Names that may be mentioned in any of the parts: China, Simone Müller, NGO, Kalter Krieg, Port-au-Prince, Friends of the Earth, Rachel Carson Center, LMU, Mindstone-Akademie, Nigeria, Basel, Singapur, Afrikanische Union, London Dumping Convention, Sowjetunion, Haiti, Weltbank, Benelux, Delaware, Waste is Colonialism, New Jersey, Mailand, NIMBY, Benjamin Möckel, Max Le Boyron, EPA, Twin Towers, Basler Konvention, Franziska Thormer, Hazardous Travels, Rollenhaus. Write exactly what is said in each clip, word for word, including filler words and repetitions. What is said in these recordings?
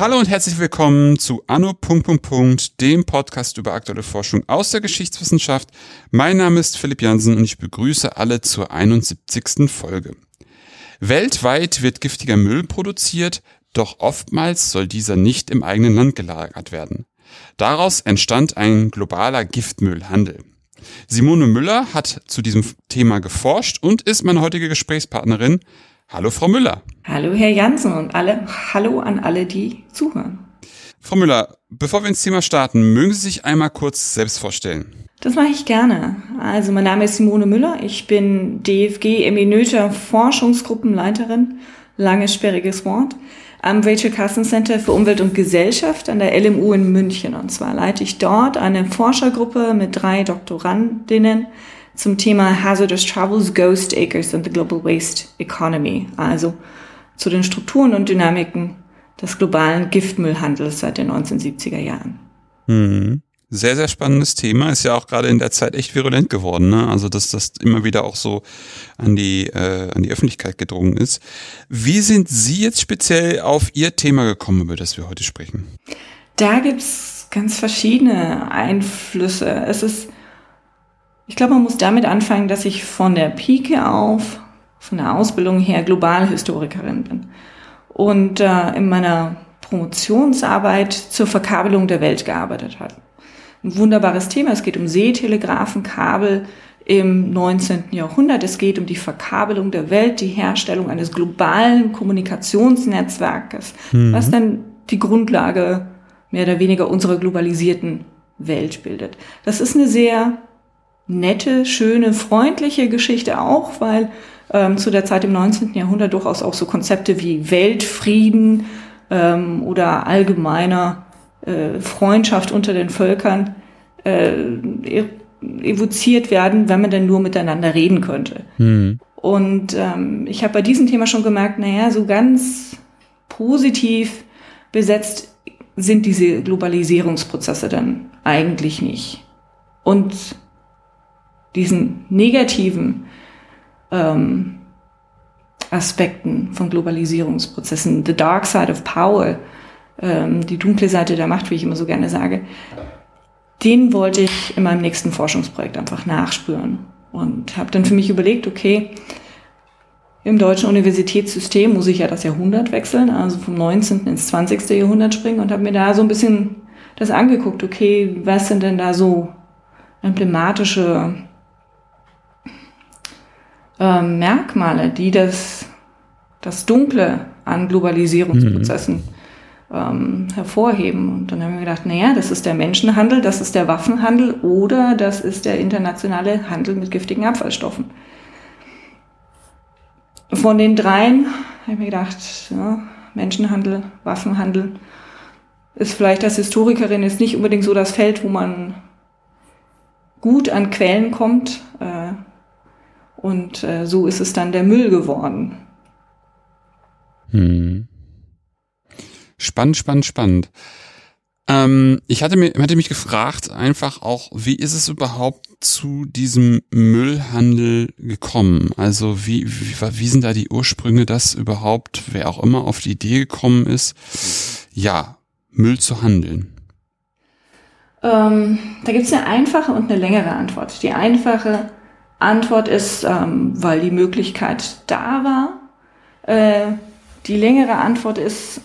Hallo und herzlich willkommen zu Anno.Punkt, dem Podcast über aktuelle Forschung aus der Geschichtswissenschaft. Mein Name ist Philipp Janssen und ich begrüße alle zur einundsiebzigsten Folge. Weltweit wird giftiger Müll produziert, doch oftmals soll dieser nicht im eigenen Land gelagert werden. Daraus entstand ein globaler Giftmüllhandel. Simone Müller hat zu diesem Thema geforscht und ist meine heutige Gesprächspartnerin. Hallo Frau Müller. Hallo Herr Janssen und alle, hallo an alle, die zuhören. Frau Müller, bevor wir ins Thema starten, mögen Sie sich einmal kurz selbst vorstellen? Das mache ich gerne. Also mein Name ist Simone Müller, ich bin D F G-Eminöter Forschungsgruppenleiterin, langes sperriges Wort, am Rachel Carson Center für Umwelt und Gesellschaft an der L M U in München. Und zwar leite ich dort eine Forschergruppe mit drei Doktorandinnen, zum Thema Hazardous Travels, Ghost Acres and the Global Waste Economy, also zu den Strukturen und Dynamiken des globalen Giftmüllhandels seit den neunzehnhundertsiebziger Jahren. Mhm. Sehr, sehr spannendes Thema. Ist ja auch gerade in der Zeit echt virulent geworden, ne? Also, dass das immer wieder auch so an die, äh, an die Öffentlichkeit gedrungen ist. Wie sind Sie jetzt speziell auf Ihr Thema gekommen, über das wir heute sprechen? Da gibt's ganz verschiedene Einflüsse. Es ist Ich glaube, man muss damit anfangen, dass ich von der Pike auf, von der Ausbildung her, Globalhistorikerin bin. Und äh, in meiner Promotionsarbeit zur Verkabelung der Welt gearbeitet habe. Ein wunderbares Thema. Es geht um Seetelegrafenkabel im neunzehnten Jahrhundert. Es geht um die Verkabelung der Welt, die Herstellung eines globalen Kommunikationsnetzwerkes, mhm. was dann die Grundlage mehr oder weniger unserer globalisierten Welt bildet. Das ist eine sehr nette, schöne, freundliche Geschichte auch, weil ähm, zu der Zeit im neunzehnten Jahrhundert durchaus auch so Konzepte wie Weltfrieden ähm, oder allgemeiner äh, Freundschaft unter den Völkern äh, evoziert werden, wenn man denn nur miteinander reden könnte. Mhm. Und ähm, ich habe bei diesem Thema schon gemerkt, naja, so ganz positiv besetzt sind diese Globalisierungsprozesse dann eigentlich nicht. Und diesen negativen ähm, Aspekten von Globalisierungsprozessen, the dark side of power, ähm, die dunkle Seite der Macht, wie ich immer so gerne sage, den wollte ich in meinem nächsten Forschungsprojekt einfach nachspüren. Und habe dann für mich überlegt, okay, im deutschen Universitätssystem muss ich ja das Jahrhundert wechseln, also vom neunzehnten ins zwanzigste Jahrhundert springen, und habe mir da so ein bisschen das angeguckt, okay, was sind denn da so emblematische Äh, Merkmale, die das, das Dunkle an Globalisierungsprozessen mhm. ähm, hervorheben. Und dann haben wir gedacht, naja, das ist der Menschenhandel, das ist der Waffenhandel oder das ist der internationale Handel mit giftigen Abfallstoffen. Von den dreien habe ich mir gedacht, ja, Menschenhandel, Waffenhandel ist vielleicht als Historikerin jetzt nicht unbedingt so das Feld, wo man gut an Quellen kommt, äh, Und äh, so ist es dann der Müll geworden. Hm. Spannend, spannend, spannend. Ähm, ich hatte, mir, hatte mich gefragt einfach auch, wie ist es überhaupt zu diesem Müllhandel gekommen? Also wie, wie, wie sind da die Ursprünge, dass überhaupt, wer auch immer auf die Idee gekommen ist, ja, Müll zu handeln? Ähm, da gibt es eine einfache und eine längere Antwort. Die einfache Antwort ist, ähm, weil die Möglichkeit da war. Äh, die längere Antwort ist,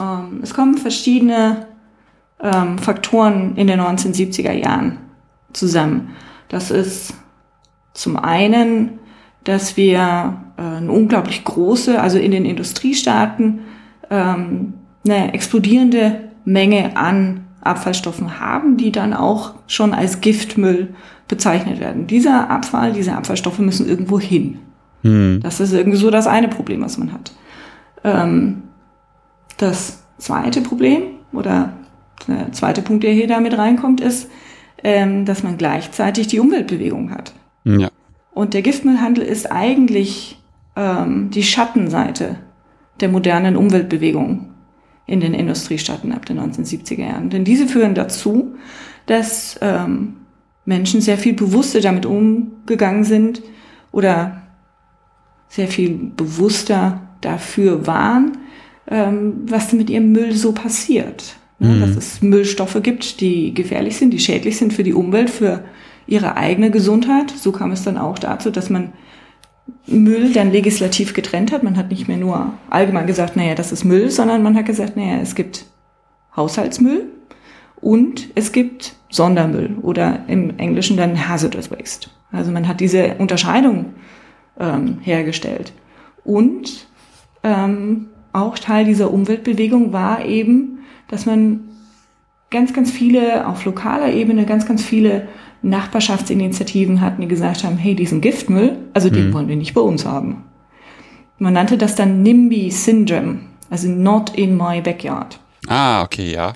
ähm, es kommen verschiedene ähm, Faktoren in den neunzehnhundertsiebziger Jahren zusammen. Das ist zum einen, dass wir äh, eine unglaublich große, also in den Industriestaaten, ähm, eine explodierende Menge an Abfallstoffen haben, die dann auch schon als Giftmüll bezeichnet werden. Dieser Abfall, diese Abfallstoffe müssen irgendwo hin. Hm. Das ist irgendwie so das eine Problem, was man hat. Ähm, das zweite Problem oder der zweite Punkt, der hier damit reinkommt, ist, ähm, dass man gleichzeitig die Umweltbewegung hat. Ja. Und der Giftmüllhandel ist eigentlich ähm, die Schattenseite der modernen Umweltbewegung in den Industriestaaten ab den neunzehnhundertsiebziger Jahren. Denn diese führen dazu, dass ähm, Menschen sehr viel bewusster damit umgegangen sind oder sehr viel bewusster dafür waren, ähm, was mit ihrem Müll so passiert. Ne? Mhm. Dass es Müllstoffe gibt, die gefährlich sind, die schädlich sind für die Umwelt, für ihre eigene Gesundheit. So kam es dann auch dazu, dass man Müll dann legislativ getrennt hat. Man hat nicht mehr nur allgemein gesagt, naja, das ist Müll, sondern man hat gesagt, naja, es gibt Haushaltsmüll und es gibt Sondermüll oder im Englischen dann Hazardous Waste. Also man hat diese Unterscheidung ähm, hergestellt. Und ähm, auch Teil dieser Umweltbewegung war eben, dass man ganz, ganz viele, auf lokaler Ebene, ganz, ganz viele Nachbarschaftsinitiativen hatten, die gesagt haben, hey, diesen Giftmüll, also den hm. wollen wir nicht bei uns haben. Man nannte das dann NIMBY-Syndrome, also Not in my backyard. Ah, okay, ja.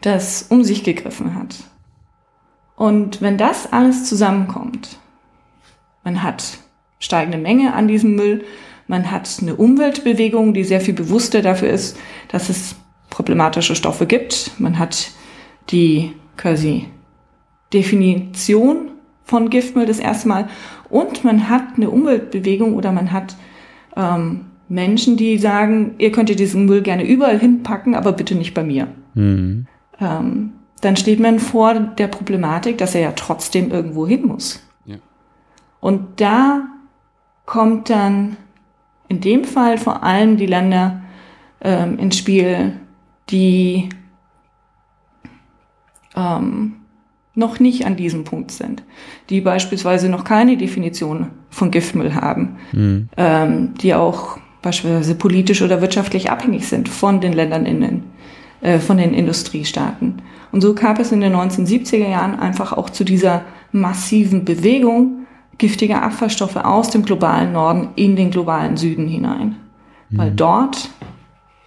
Das um sich gegriffen hat. Und wenn das alles zusammenkommt, man hat steigende Menge an diesem Müll, man hat eine Umweltbewegung, die sehr viel bewusster dafür ist, dass es problematische Stoffe gibt. Man hat die quasi Definition von Giftmüll das erste Mal und man hat eine Umweltbewegung oder man hat ähm, Menschen, die sagen, ihr könnt ihr diesen Müll gerne überall hinpacken, aber bitte nicht bei mir. Mhm. Ähm, dann steht man vor der Problematik, dass er ja trotzdem irgendwo hin muss. Ja. Und da kommt dann in dem Fall vor allem die Länder ähm, ins Spiel, die ähm, noch nicht an diesem Punkt sind, die beispielsweise noch keine Definition von Giftmüll haben, mhm. ähm, die auch beispielsweise politisch oder wirtschaftlich abhängig sind von den Ländern innen, äh, von den Industriestaaten. Und so kam es in den neunzehnhundertsiebziger Jahren einfach auch zu dieser massiven Bewegung giftiger Abfallstoffe aus dem globalen Norden in den globalen Süden hinein, mhm. weil dort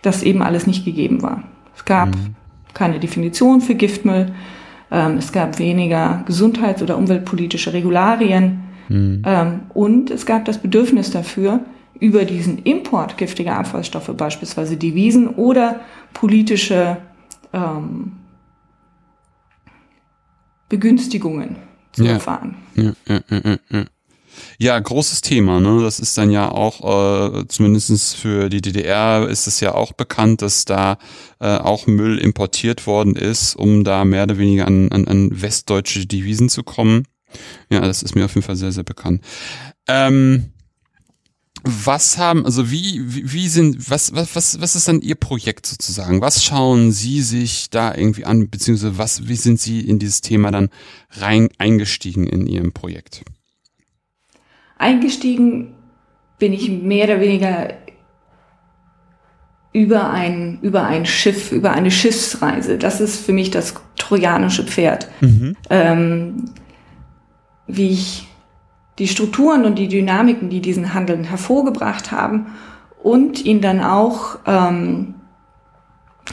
das eben alles nicht gegeben war. Es gab mhm. keine Definition für Giftmüll, es gab weniger gesundheits- oder umweltpolitische Regularien mhm. und es gab das Bedürfnis dafür, über diesen Import giftiger Abfallstoffe, beispielsweise Devisen oder politische ähm, Begünstigungen zu ja. erfahren. Ja, ja, ja, ja, ja. Ja, großes Thema, ne? Das ist dann ja auch, äh, zumindest für die D D R ist es ja auch bekannt, dass da äh, auch Müll importiert worden ist, um da mehr oder weniger an, an, an westdeutsche Devisen zu kommen. Ja, das ist mir auf jeden Fall sehr, sehr bekannt. Ähm, was haben, also wie, wie, wie sind, was, was, was, was ist dann Ihr Projekt sozusagen? Was schauen Sie sich da irgendwie an, beziehungsweise was, wie sind Sie in dieses Thema dann rein eingestiegen in Ihrem Projekt? Eingestiegen bin ich mehr oder weniger über ein, über ein Schiff, über eine Schiffsreise. Das ist für mich das trojanische Pferd. Mhm. Ähm, wie ich die Strukturen und die Dynamiken, die diesen Handeln hervorgebracht haben und ihn dann auch ähm,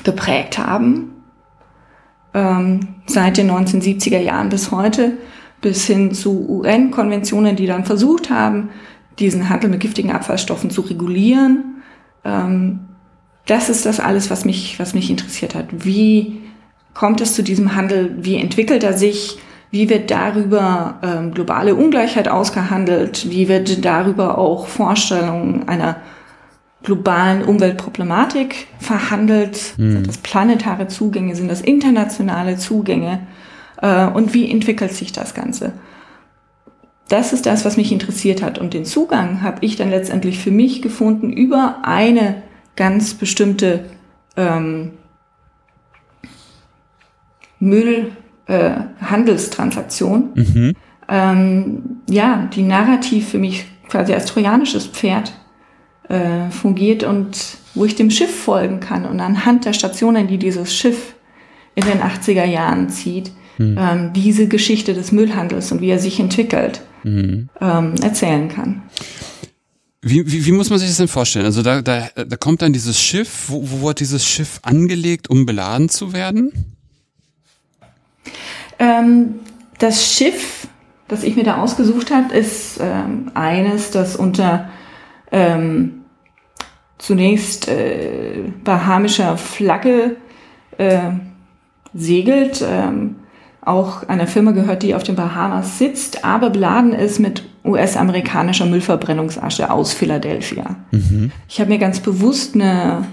geprägt haben, ähm, seit den neunzehnhundertsiebziger Jahren bis heute, bis hin zu U N-Konventionen, die dann versucht haben, diesen Handel mit giftigen Abfallstoffen zu regulieren. Ähm, das ist das alles, was mich, was mich interessiert hat. Wie kommt es zu diesem Handel? Wie entwickelt er sich? Wie wird darüber ähm, globale Ungleichheit ausgehandelt? Wie wird darüber auch Vorstellungen einer globalen Umweltproblematik verhandelt? Mhm. Sind das planetare Zugänge? Sind das internationale Zugänge? Und wie entwickelt sich das Ganze? Das ist das, was mich interessiert hat. Und den Zugang habe ich dann letztendlich für mich gefunden über eine ganz bestimmte ähm, Müllhandelstransaktion. Äh, mhm. ähm, ja, die narrativ für mich quasi als trojanisches Pferd äh, fungiert und wo ich dem Schiff folgen kann. Und anhand der Stationen, die dieses Schiff in den achtziger Jahren zieht, Mhm. diese Geschichte des Müllhandels und wie er sich entwickelt, mhm. ähm, erzählen kann. Wie, wie, wie muss man sich das denn vorstellen? Also da, da, da kommt dann dieses Schiff, wo, wo wird dieses Schiff angelegt, um beladen zu werden? Ähm, das Schiff, das ich mir da ausgesucht habe, ist ähm, eines, das unter ähm, zunächst äh, bahamischer Flagge äh, segelt, ähm, auch einer Firma gehört, die auf den Bahamas sitzt, aber beladen ist mit U S-amerikanischer Müllverbrennungsasche aus Philadelphia. Mhm. Ich habe mir ganz bewusst eine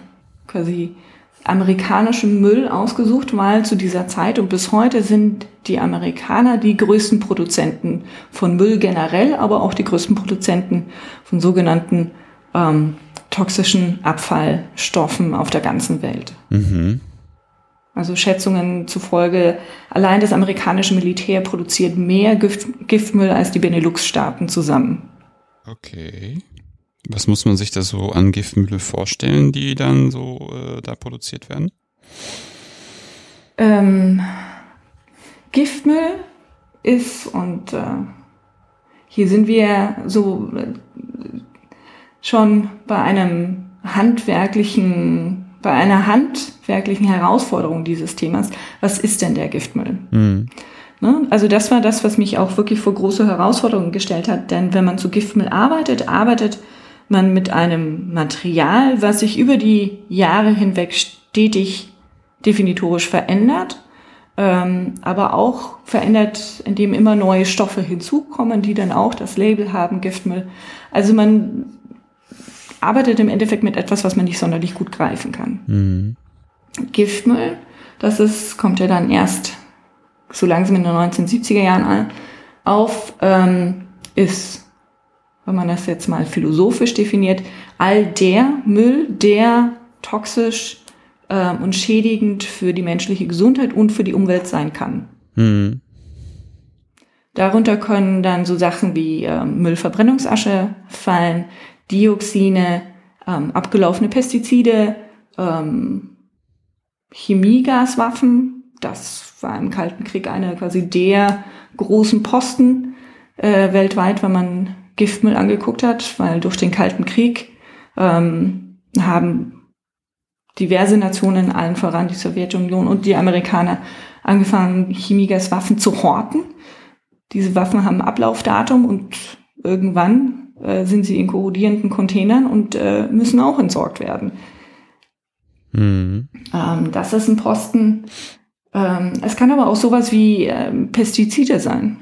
quasi amerikanischen Müll ausgesucht, weil zu dieser Zeit und bis heute sind die Amerikaner die größten Produzenten von Müll generell, aber auch die größten Produzenten von sogenannten ähm, toxischen Abfallstoffen auf der ganzen Welt. Mhm. Also Schätzungen zufolge, allein das amerikanische Militär produziert mehr Gift- Giftmüll als die Benelux-Staaten zusammen. Okay. Was muss man sich da so an Giftmüll vorstellen, die dann so äh, da produziert werden? Ähm, Giftmüll ist, und äh, hier sind wir so äh, schon bei einem handwerklichen, bei einer handwerklichen Herausforderung dieses Themas. Was ist denn der Giftmüll? Mhm. Also das war das, was mich auch wirklich vor große Herausforderungen gestellt hat. Denn wenn man zu Giftmüll arbeitet, arbeitet man mit einem Material, was sich über die Jahre hinweg stetig definitorisch verändert, ähm, aber auch verändert, indem immer neue Stoffe hinzukommen, die dann auch das Label haben, Giftmüll. Also man arbeitet im Endeffekt mit etwas, was man nicht sonderlich gut greifen kann. Mhm. Giftmüll, das ist, kommt ja dann erst so langsam in den neunzehnhundertsiebziger Jahren auf, ähm, ist, wenn man das jetzt mal philosophisch definiert, all der Müll, der toxisch äh, und schädigend für die menschliche Gesundheit und für die Umwelt sein kann. Mhm. Darunter können dann so Sachen wie äh, Müllverbrennungsasche fallen, Dioxine, ähm, abgelaufene Pestizide, ähm, Chemiegaswaffen, das war im Kalten Krieg einer quasi der großen Posten äh, weltweit, wenn man Giftmüll angeguckt hat, weil durch den Kalten Krieg ähm, haben diverse Nationen, allen voran die Sowjetunion und die Amerikaner, angefangen, Chemiegaswaffen zu horten. Diese Waffen haben ein Ablaufdatum und irgendwann äh, sind sie in korrodierenden Containern und äh, müssen auch entsorgt werden. Mhm. Ähm, das ist ein Posten. Ähm, es kann aber auch sowas wie ähm, Pestizide sein,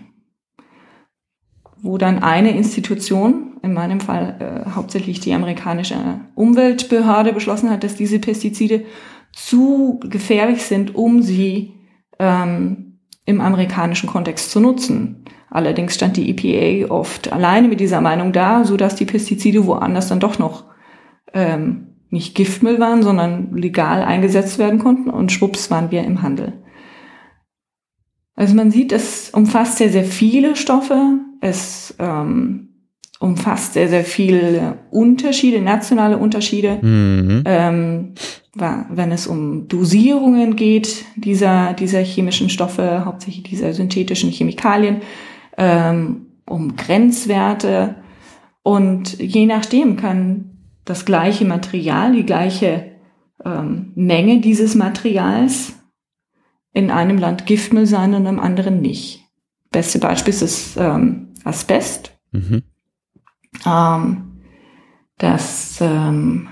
wo dann eine Institution, in meinem Fall äh, hauptsächlich die amerikanische Umweltbehörde, beschlossen hat, dass diese Pestizide zu gefährlich sind, um sie ähm, im amerikanischen Kontext zu nutzen. Allerdings stand die E P A oft alleine mit dieser Meinung da, sodass die Pestizide woanders dann doch noch ähm, nicht Giftmüll waren, sondern legal eingesetzt werden konnten und schwupps waren wir im Handel. Also man sieht, es umfasst sehr, sehr viele Stoffe. Es ähm, umfasst sehr, sehr viele Unterschiede, nationale Unterschiede. Mhm. Ähm, wenn es um Dosierungen geht, dieser, dieser chemischen Stoffe, hauptsächlich dieser synthetischen Chemikalien, ähm, um Grenzwerte. Und je nachdem kann das gleiche Material, die gleiche ähm, Menge dieses Materials in einem Land Giftmüll sein und im anderen nicht. Beste Beispiel ist das, ähm, Asbest. Mhm. Ähm, das ähm,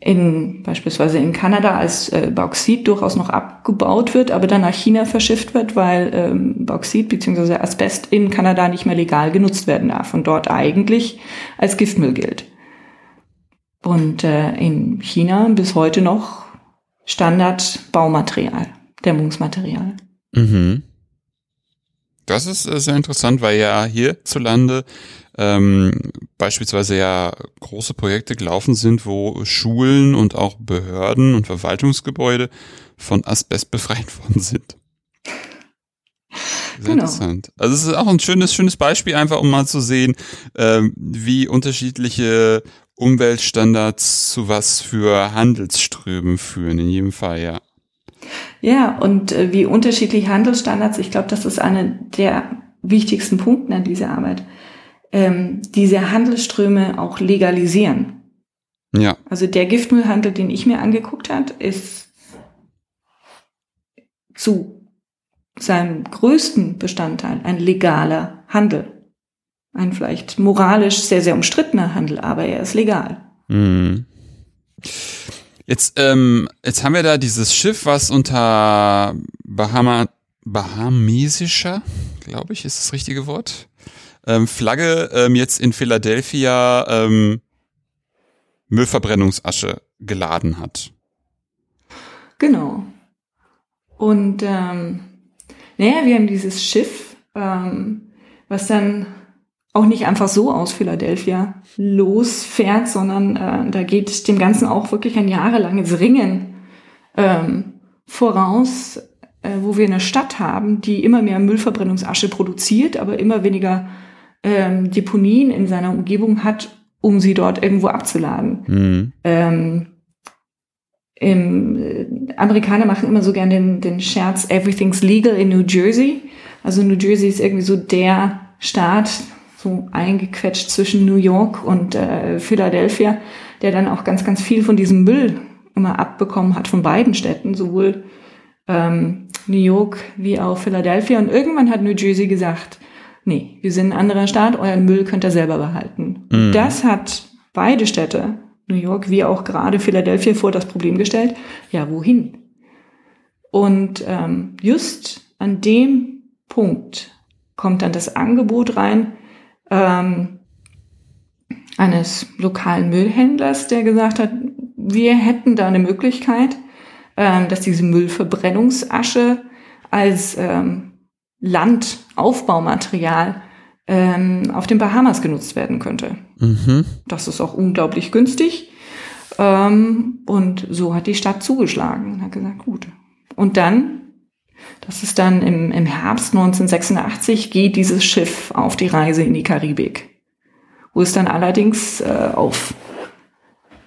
in, beispielsweise in Kanada als äh, Bauxit durchaus noch abgebaut wird, aber dann nach China verschifft wird, weil ähm, Bauxit bzw. Asbest in Kanada nicht mehr legal genutzt werden darf und dort eigentlich als Giftmüll gilt. Und äh, in China bis heute noch Standard-Baumaterial, Dämmungsmaterial. Mhm. Das ist sehr interessant, weil ja hierzulande ähm, beispielsweise ja große Projekte gelaufen sind, wo Schulen und auch Behörden und Verwaltungsgebäude von Asbest befreit worden sind. Sehr genau. Interessant. Also es ist auch ein schönes, schönes Beispiel, einfach um mal zu sehen, ähm, wie unterschiedliche Umweltstandards zu was für Handelsströmen führen, in jedem Fall, ja. Ja, und äh, wie unterschiedliche Handelsstandards, ich glaube, das ist einer der wichtigsten Punkte an dieser Arbeit, ähm, diese Handelsströme auch legalisieren. Ja. Also der Giftmüllhandel, den ich mir angeguckt habe, ist zu seinem größten Bestandteil ein legaler Handel. Ein vielleicht moralisch sehr, sehr umstrittener Handel, aber er ist legal. Mhm. Jetzt, ähm, jetzt haben wir da dieses Schiff, was unter Bahama, bahamesischer, glaube ich, ist das richtige Wort, ähm, Flagge ähm, jetzt in Philadelphia ähm, Müllverbrennungsasche geladen hat. Genau. Und ähm, naja, wir haben dieses Schiff, ähm, was dann auch nicht einfach so aus Philadelphia losfährt, sondern äh, da geht dem Ganzen auch wirklich ein jahrelanges Ringen ähm, voraus, äh, wo wir eine Stadt haben, die immer mehr Müllverbrennungsasche produziert, aber immer weniger ähm, Deponien in seiner Umgebung hat, um sie dort irgendwo abzuladen. Mhm. Ähm, im, äh, Amerikaner machen immer so gern den, den Scherz, everything's legal in New Jersey. Also New Jersey ist irgendwie so der Staat, so eingequetscht zwischen New York und äh, Philadelphia, der dann auch ganz, ganz viel von diesem Müll immer abbekommen hat von beiden Städten, sowohl ähm, New York wie auch Philadelphia. Und irgendwann hat New Jersey gesagt, nee, wir sind ein anderer Staat, euren Müll könnt ihr selber behalten. Mhm. Das hat beide Städte, New York wie auch gerade Philadelphia, vor das Problem gestellt, ja, wohin? Und ähm, just an dem Punkt kommt dann das Angebot rein, Ähm, eines lokalen Müllhändlers, der gesagt hat, wir hätten da eine Möglichkeit, ähm, dass diese Müllverbrennungsasche als ähm, Landaufbaumaterial ähm, auf den Bahamas genutzt werden könnte. Mhm. Das ist auch unglaublich günstig. Ähm, und so hat die Stadt zugeschlagen und hat gesagt, gut. Und dann Das ist dann im, im Herbst neunzehnhundertsechsundachtzig geht dieses Schiff auf die Reise in die Karibik, wo es dann allerdings äh, auf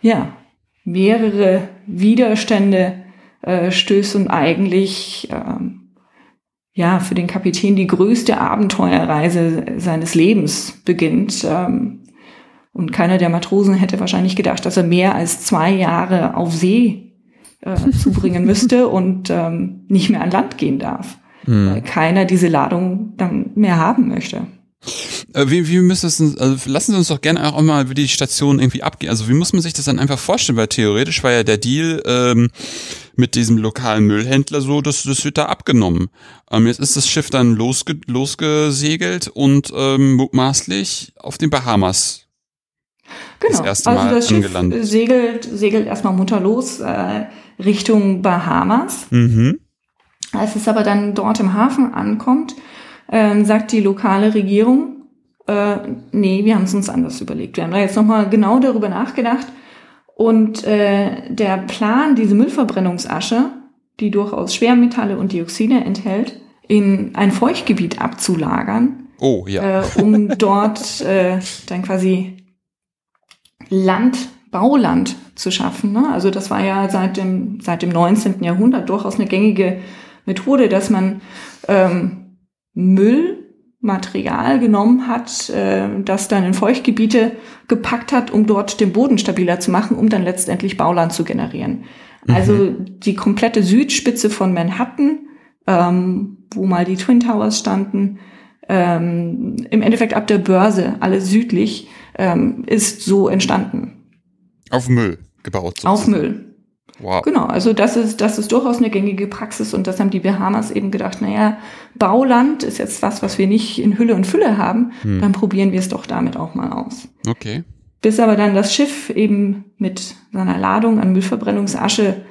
ja, mehrere Widerstände äh, stößt und eigentlich ähm, ja, für den Kapitän die größte Abenteuerreise seines Lebens beginnt. Ähm, und keiner der Matrosen hätte wahrscheinlich gedacht, dass er mehr als zwei Jahre auf See Äh, zubringen müsste und ähm, nicht mehr an Land gehen darf, hm. weil keiner diese Ladung dann mehr haben möchte. Äh, wie, wie müssen es, also lassen Sie uns doch gerne auch mal die Station irgendwie abgehen. Also wie muss man sich das dann einfach vorstellen? Weil theoretisch war ja der Deal ähm, mit diesem lokalen Müllhändler so, dass das wird da abgenommen. Ähm, jetzt ist das Schiff dann losge, losgesegelt und ähm, mutmaßlich auf den Bahamas. Genau, das erste Mal also das Schiff angelandet. segelt, segelt erstmal munter los äh, Richtung Bahamas. Mhm. Als es aber dann dort im Hafen ankommt, äh, sagt die lokale Regierung, äh, nee, wir haben es uns anders überlegt. Wir haben da jetzt nochmal genau darüber nachgedacht. Und äh, der Plan, diese Müllverbrennungsasche, die durchaus Schwermetalle und Dioxine enthält, in ein Feuchtgebiet abzulagern, oh, ja. äh, um dort äh, dann quasi Land, Bauland zu schaffen. Ne? Also das war ja seit dem, seit dem neunzehnten. Jahrhundert durchaus eine gängige Methode, dass man ähm, Müllmaterial genommen hat, äh, das dann in Feuchtgebiete gepackt hat, um dort den Boden stabiler zu machen, um dann letztendlich Bauland zu generieren. Mhm. Also die komplette Südspitze von Manhattan, ähm, wo mal die Twin Towers standen, ähm, im Endeffekt ab der Börse, alles südlich, Ähm, ist so entstanden. Auf Müll gebaut sozusagen. Auf Müll. Wow. Genau, also das ist, das ist durchaus eine gängige Praxis und das haben die Bahamas eben gedacht, naja, Bauland ist jetzt was, was wir nicht in Hülle und Fülle haben, hm. dann probieren wir es doch damit auch mal aus. Okay. Bis aber dann das Schiff eben mit seiner Ladung an Müllverbrennungsasche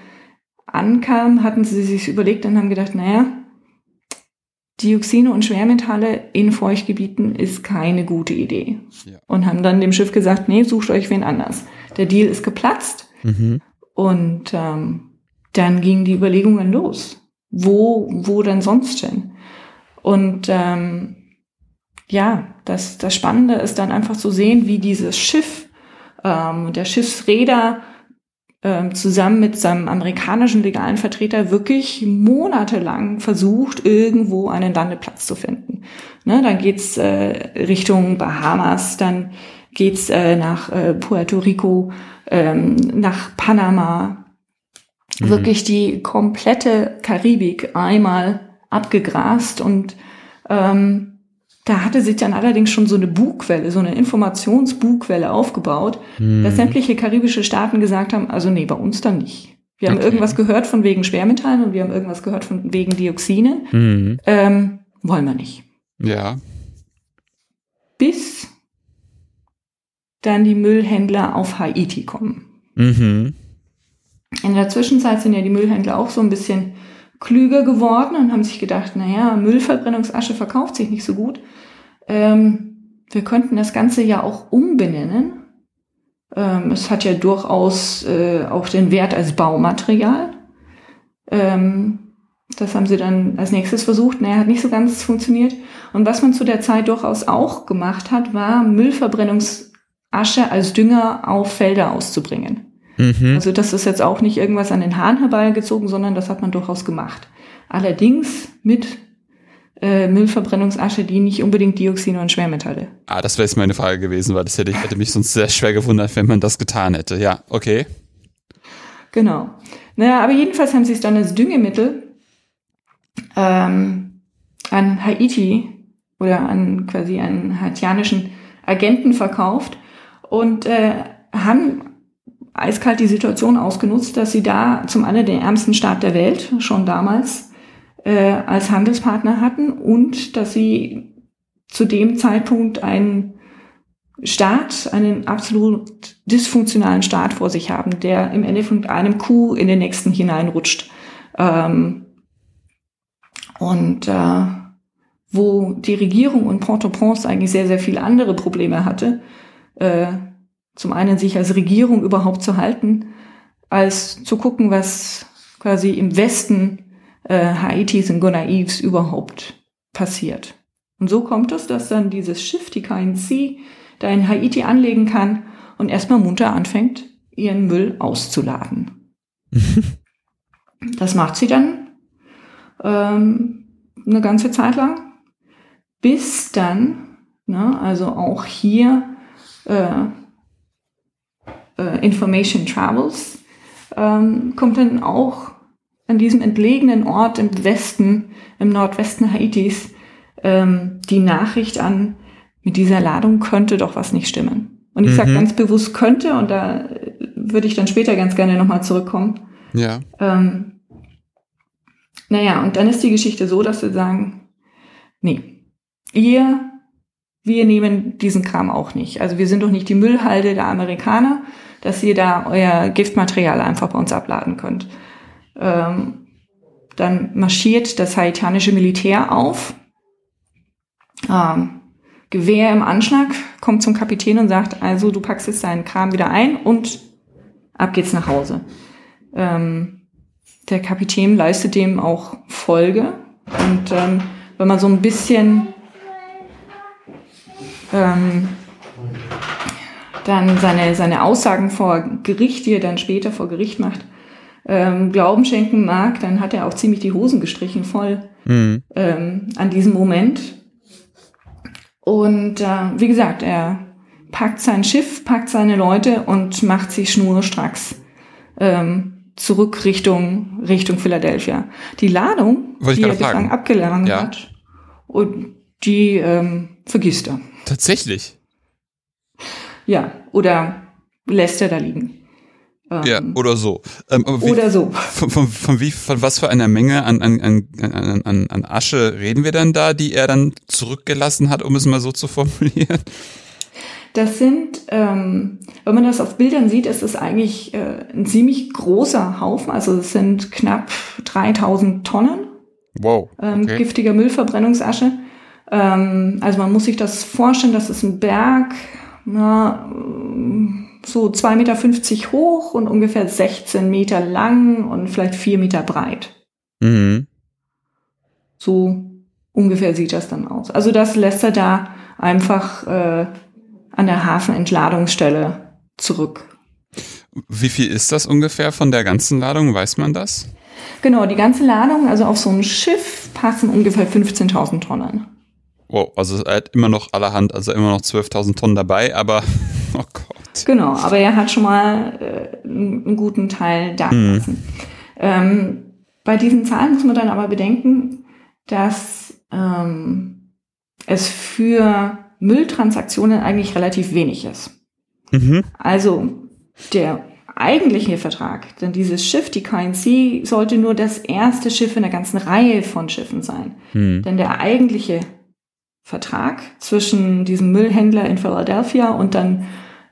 ankam, hatten sie sich überlegt und haben gedacht, naja, Dioxine und Schwermetalle in Feuchtgebieten ist keine gute Idee. Ja. Und haben dann dem Schiff gesagt, nee, sucht euch wen anders. Der Deal ist geplatzt. Mhm. Und ähm, dann gingen die Überlegungen los. Wo, wo denn sonst hin? Und ähm, ja, das, das Spannende ist dann einfach zu sehen, wie dieses Schiff, ähm, der Schiffsreeder zusammen mit seinem amerikanischen legalen Vertreter wirklich monatelang versucht, irgendwo einen Landeplatz zu finden. Ne, dann geht's äh, Richtung Bahamas, dann geht's äh, nach äh, Puerto Rico, ähm, nach Panama. Mhm. Wirklich die komplette Karibik einmal abgegrast und ähm, Da hatte sich dann allerdings schon so eine Bugwelle, so eine Informationsbugwelle aufgebaut, hm. dass sämtliche karibische Staaten gesagt haben, also nee, bei uns dann nicht. Wir haben okay. irgendwas gehört von wegen Schwermetallen und wir haben irgendwas gehört von wegen Dioxine. Hm. Ähm, wollen wir nicht. Ja. Bis dann die Müllhändler auf Haiti kommen. Mhm. In der Zwischenzeit sind ja die Müllhändler auch so ein bisschen klüger geworden und haben sich gedacht, naja, Müllverbrennungsasche verkauft sich nicht so gut. Ähm, wir könnten das Ganze ja auch umbenennen. Ähm, es hat ja durchaus äh, auch den Wert als Baumaterial. Ähm, das haben sie dann als nächstes versucht. Naja, hat nicht so ganz funktioniert. Und was man zu der Zeit durchaus auch gemacht hat, war Müllverbrennungsasche als Dünger auf Felder auszubringen. Mhm. Also das ist jetzt auch nicht irgendwas an den Haaren herbeigezogen, sondern das hat man durchaus gemacht. Allerdings mit äh, Müllverbrennungsasche, die nicht unbedingt Dioxine und Schwermetalle. Ah, das wäre jetzt meine Frage gewesen, weil das hätte, ich hätte mich sonst sehr schwer gewundert, wenn man das getan hätte. Ja, okay. Genau. Naja, aber jedenfalls haben sie es dann als Düngemittel ähm, an Haiti oder an quasi an haitianischen Agenten verkauft und äh, haben eiskalt die Situation ausgenutzt, dass sie da zum einen den ärmsten Staat der Welt schon damals äh, als Handelspartner hatten und dass sie zu dem Zeitpunkt einen Staat, einen absolut dysfunktionalen Staat vor sich haben, der im Endeffekt einem Coup in den nächsten hineinrutscht. Ähm, und äh, wo die Regierung und Port-au-Prince eigentlich sehr, sehr viele andere Probleme hatte, äh, zum einen sich als Regierung überhaupt zu halten, als zu gucken, was quasi im Westen äh, Haitis und Gonaïves überhaupt passiert. Und so kommt es, dass dann dieses Schiff, die K N C, da in Haiti anlegen kann und erstmal munter anfängt, ihren Müll auszuladen. Das macht sie dann ähm, eine ganze Zeit lang, bis dann, ne, also auch hier äh, Information Travels, ähm, kommt dann auch an diesem entlegenen Ort im Westen, im Nordwesten Haitis, ähm, die Nachricht an, mit dieser Ladung könnte doch was nicht stimmen. Und ich mhm. sage ganz bewusst könnte, und da würde ich dann später ganz gerne nochmal zurückkommen. Ja. Ähm, naja, und dann ist die Geschichte so, dass wir sagen, nee, ihr wir nehmen diesen Kram auch nicht. Also wir sind doch nicht die Müllhalde der Amerikaner, dass ihr da euer Giftmaterial einfach bei uns abladen könnt. Ähm, dann marschiert das haitianische Militär auf. Ähm, Gewehr im Anschlag, kommt zum Kapitän und sagt, also du packst jetzt deinen Kram wieder ein und ab geht's nach Hause. Ähm, der Kapitän leistet dem auch Folge. Und ähm, wenn man so ein bisschen dann seine, seine Aussagen vor Gericht, die er dann später vor Gericht macht, ähm, Glauben schenken mag, dann hat er auch ziemlich die Hosen gestrichen voll mhm. ähm, an diesem Moment. Und äh, wie gesagt, er packt sein Schiff, packt seine Leute und macht sich schnurstracks ähm, zurück Richtung, Richtung Philadelphia. Die Ladung, Wollte die er bislang abgeladen ja. hat, und die ähm, vergisst er. Tatsächlich? Ja, oder lässt er da liegen. Ähm, ja, oder so. Ähm, wie, oder so. Von, von, von, wie, von was für einer Menge an, an, an, an, an Asche reden wir dann da, die er dann zurückgelassen hat, um es mal so zu formulieren? Das sind, ähm, wenn man das auf Bildern sieht, ist es eigentlich äh, ein ziemlich großer Haufen. Also es sind knapp dreitausend Tonnen wow, okay. ähm, giftiger Müllverbrennungsasche. Also man muss sich das vorstellen, das ist ein Berg, na, so zwei Komma fünfzig Meter hoch und ungefähr sechzehn Meter lang und vielleicht vier Meter breit. Mhm. So ungefähr sieht das dann aus. Also das lässt er da einfach äh, an der Hafenentladungsstelle zurück. Wie viel ist das ungefähr von der ganzen Ladung? Weiß man das? Genau, die ganze Ladung, also auf so ein Schiff passen ungefähr fünfzehntausend Tonnen. Wow, also er hat immer noch allerhand, also immer noch zwölftausend Tonnen dabei, aber oh Gott. Genau, aber er hat schon mal äh, einen guten Teil da gelassen. Hm. Ähm, bei diesen Zahlen muss man dann aber bedenken, dass ähm, es für Mülltransaktionen eigentlich relativ wenig ist. Mhm. Also der eigentliche Vertrag, denn dieses Schiff, die K N C, sollte nur das erste Schiff in der ganzen Reihe von Schiffen sein. Mhm. Denn der eigentliche Vertrag zwischen diesem Müllhändler in Philadelphia und dann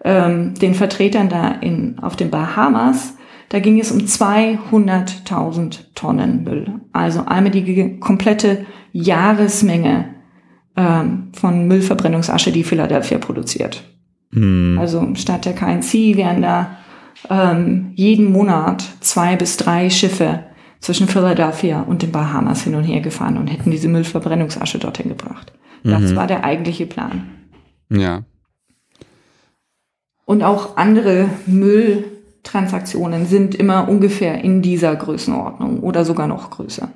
ähm, den Vertretern da in, auf den Bahamas, da ging es um zweihunderttausend Tonnen Müll. Also einmal die komplette Jahresmenge ähm, von Müllverbrennungsasche, die Philadelphia produziert. Mhm. Also statt der K N C wären da ähm, jeden Monat zwei bis drei Schiffe zwischen Philadelphia und den Bahamas hin und her gefahren und hätten diese Müllverbrennungsasche dorthin gebracht. Das mhm. war der eigentliche Plan. Ja. Und auch andere Mülltransaktionen sind immer ungefähr in dieser Größenordnung oder sogar noch größer.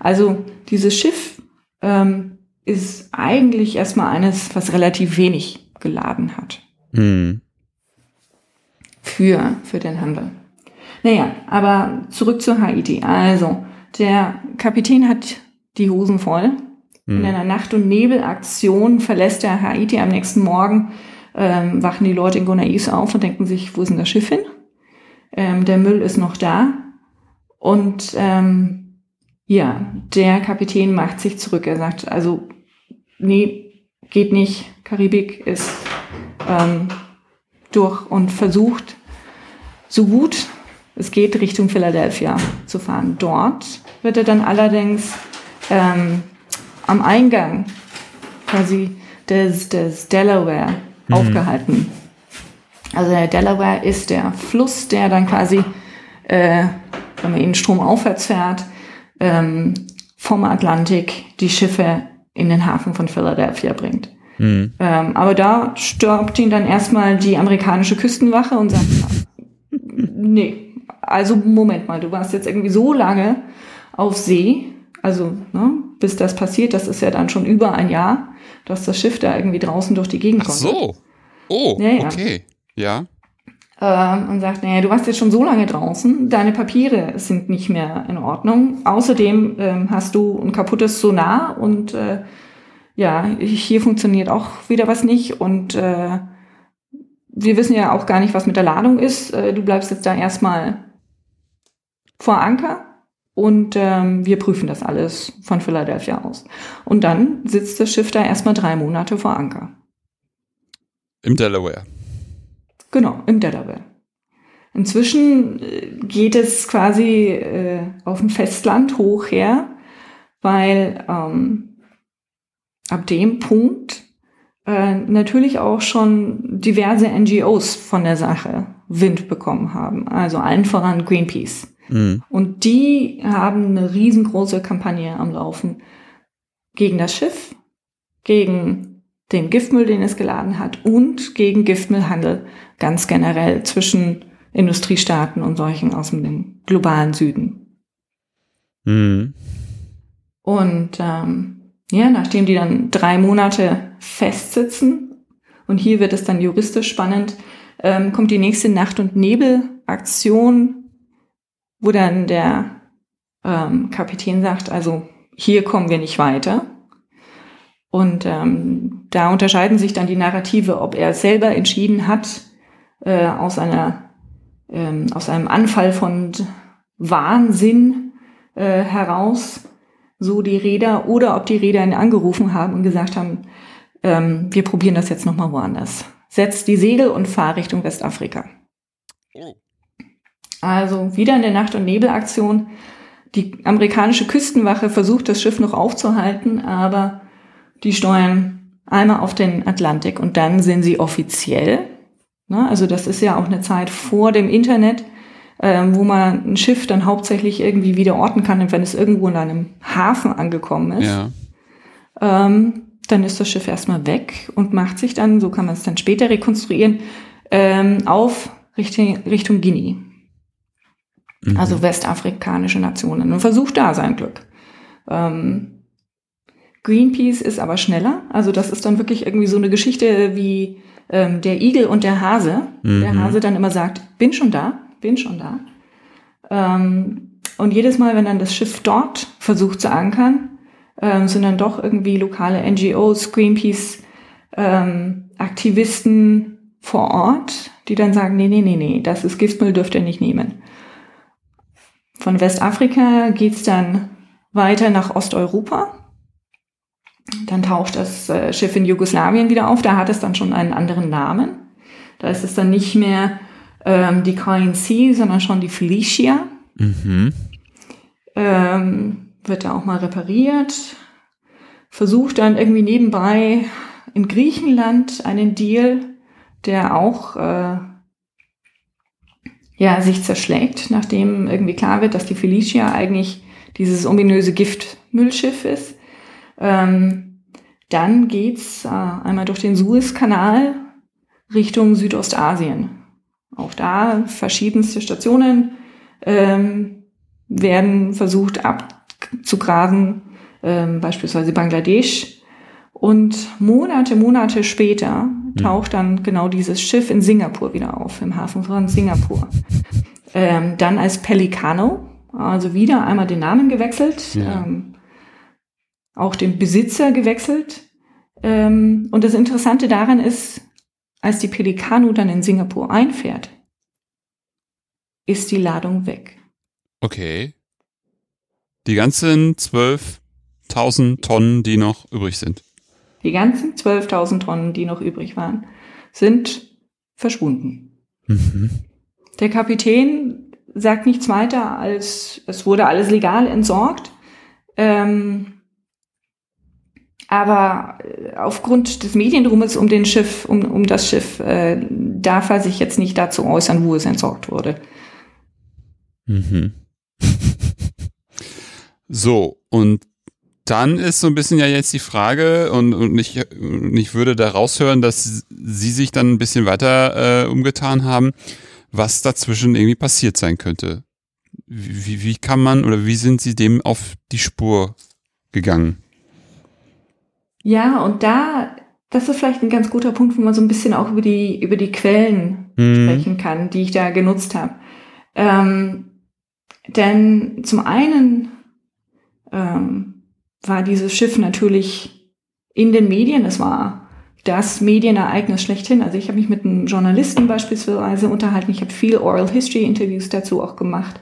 Also dieses Schiff ähm, ist eigentlich erstmal eines, was relativ wenig geladen hat. Mhm. Für, für den Handel. Naja, aber zurück zu Haiti. Also, der Kapitän hat die Hosen voll. In einer Nacht- und Nebelaktion verlässt er Haiti am nächsten Morgen, ähm, wachen die Leute in Gonaïves auf und denken sich, wo ist denn das Schiff hin? Ähm, der Müll ist noch da. Und ähm, ja, der Kapitän macht sich zurück. Er sagt, also, nee, geht nicht. Karibik ist ähm, durch und versucht, so gut es geht, Richtung Philadelphia zu fahren. Dort wird er dann allerdings ähm, am Eingang quasi des, des Delaware mhm. aufgehalten. Also der Delaware ist der Fluss, der dann quasi, äh, wenn man ihn stromaufwärts fährt, ähm, vom Atlantik die Schiffe in den Hafen von Philadelphia bringt. Mhm. Ähm, aber da stoppt ihn dann erstmal die amerikanische Küstenwache und sagt, nee, also Moment mal, du warst jetzt irgendwie so lange auf See, also ne, bis das passiert, das ist ja dann schon über ein Jahr, dass das Schiff da irgendwie draußen durch die Gegend kommt. Ach so. Oh, ja, ja. Okay. Ja. Ähm, und sagt, naja, du warst jetzt schon so lange draußen, deine Papiere sind nicht mehr in Ordnung. Außerdem ähm, hast du ein kaputtes Sonar und äh, ja, hier funktioniert auch wieder was nicht und äh, wir wissen ja auch gar nicht, was mit der Ladung ist. Äh, du bleibst jetzt da erstmal vor Anker. Und ähm, wir prüfen das alles von Philadelphia aus. Und dann sitzt das Schiff da erstmal drei Monate vor Anker. Im Delaware. Genau, im Delaware. Inzwischen geht es quasi äh, auf dem Festland hoch her, weil ähm, ab dem Punkt äh, natürlich auch schon diverse N G Os von der Sache Wind bekommen haben. Also allen voran Greenpeace. Und die haben eine riesengroße Kampagne am Laufen gegen das Schiff, gegen den Giftmüll, den es geladen hat und gegen Giftmüllhandel ganz generell zwischen Industriestaaten und solchen aus dem globalen Süden. Mhm. Und ähm, ja, nachdem die dann drei Monate festsitzen, und hier wird es dann juristisch spannend, ähm, kommt die nächste Nacht- und Nebelaktion, wo dann der ähm, Kapitän sagt, also hier kommen wir nicht weiter. Und ähm, da unterscheiden sich dann die Narrative, ob er selber entschieden hat, äh, aus einer ähm, aus einem Anfall von Wahnsinn äh, heraus, so die Räder, oder ob die Räder ihn angerufen haben und gesagt haben, ähm, wir probieren das jetzt nochmal woanders. Setz die Segel und fahr Richtung Westafrika. Oh. Also wieder in der Nacht- und Nebelaktion. Die amerikanische Küstenwache versucht, das Schiff noch aufzuhalten, aber die steuern einmal auf den Atlantik und dann sind sie offiziell. Ne? Also das ist ja auch eine Zeit vor dem Internet, ähm, wo man ein Schiff dann hauptsächlich irgendwie wieder orten kann, wenn es irgendwo in einem Hafen angekommen ist. Ja. Ähm, dann ist das Schiff erstmal weg und macht sich dann, so kann man es dann später rekonstruieren, ähm, auf Richtung, Richtung Guinea. Also westafrikanische Nationen, und versucht da sein Glück. Ähm, Greenpeace ist aber schneller. Also das ist dann wirklich irgendwie so eine Geschichte wie ähm, der Igel und der Hase. Mhm. Der Hase dann immer sagt, bin schon da, bin schon da. Ähm, und jedes Mal, wenn dann das Schiff dort versucht zu ankern, ähm, sondern doch irgendwie lokale N G Os, Greenpeace, ähm, Aktivisten vor Ort, die dann sagen, nee, nee, nee, nee, das ist Giftmüll, dürft ihr nicht nehmen. Von Westafrika geht's dann weiter nach Osteuropa. Dann taucht das äh, Schiff in Jugoslawien wieder auf, da hat es dann schon einen anderen Namen. Da ist es dann nicht mehr ähm, die K N C, sondern schon die Felicia. Mhm. Ähm, wird da auch mal repariert. Versucht dann irgendwie nebenbei in Griechenland einen Deal, der auch äh, ja, sich zerschlägt, nachdem irgendwie klar wird, dass die Felicia eigentlich dieses ominöse Giftmüllschiff ist. Ähm, dann geht's äh, einmal durch den Suezkanal Richtung Südostasien. Auch da verschiedenste Stationen ähm, werden versucht abzugrasen, ähm, beispielsweise Bangladesch. Und Monate, Monate später taucht dann genau dieses Schiff in Singapur wieder auf, im Hafen von Singapur. Ähm, dann als Pelicano, also wieder einmal den Namen gewechselt, ja. ähm, auch den Besitzer gewechselt. Ähm, und das Interessante daran ist, als die Pelicano dann in Singapur einfährt, ist die Ladung weg. Okay. Die ganzen zwölftausend Tonnen, die noch übrig sind. Die ganzen zwölftausend Tonnen, die noch übrig waren, sind verschwunden. Mhm. Der Kapitän sagt nichts weiter, als es wurde alles legal entsorgt. Ähm, aber aufgrund des Medienrummels um den Schiff, um, um das Schiff, äh, darf er sich jetzt nicht dazu äußern, wo es entsorgt wurde. Mhm. So, und dann ist so ein bisschen ja jetzt die Frage, und, und ich, ich würde da raushören, dass Sie sich dann ein bisschen weiter äh, umgetan haben, was dazwischen irgendwie passiert sein könnte. Wie, wie kann man oder wie sind Sie dem auf die Spur gegangen? Ja, und da, das ist vielleicht ein ganz guter Punkt, wo man so ein bisschen auch über die, über die Quellen mhm. sprechen kann, die ich da genutzt habe. Ähm, denn zum einen ähm, war dieses Schiff natürlich in den Medien. Es war das Medienereignis schlechthin. Also ich habe mich mit einem Journalisten beispielsweise unterhalten. Ich habe viel Oral History Interviews dazu auch gemacht,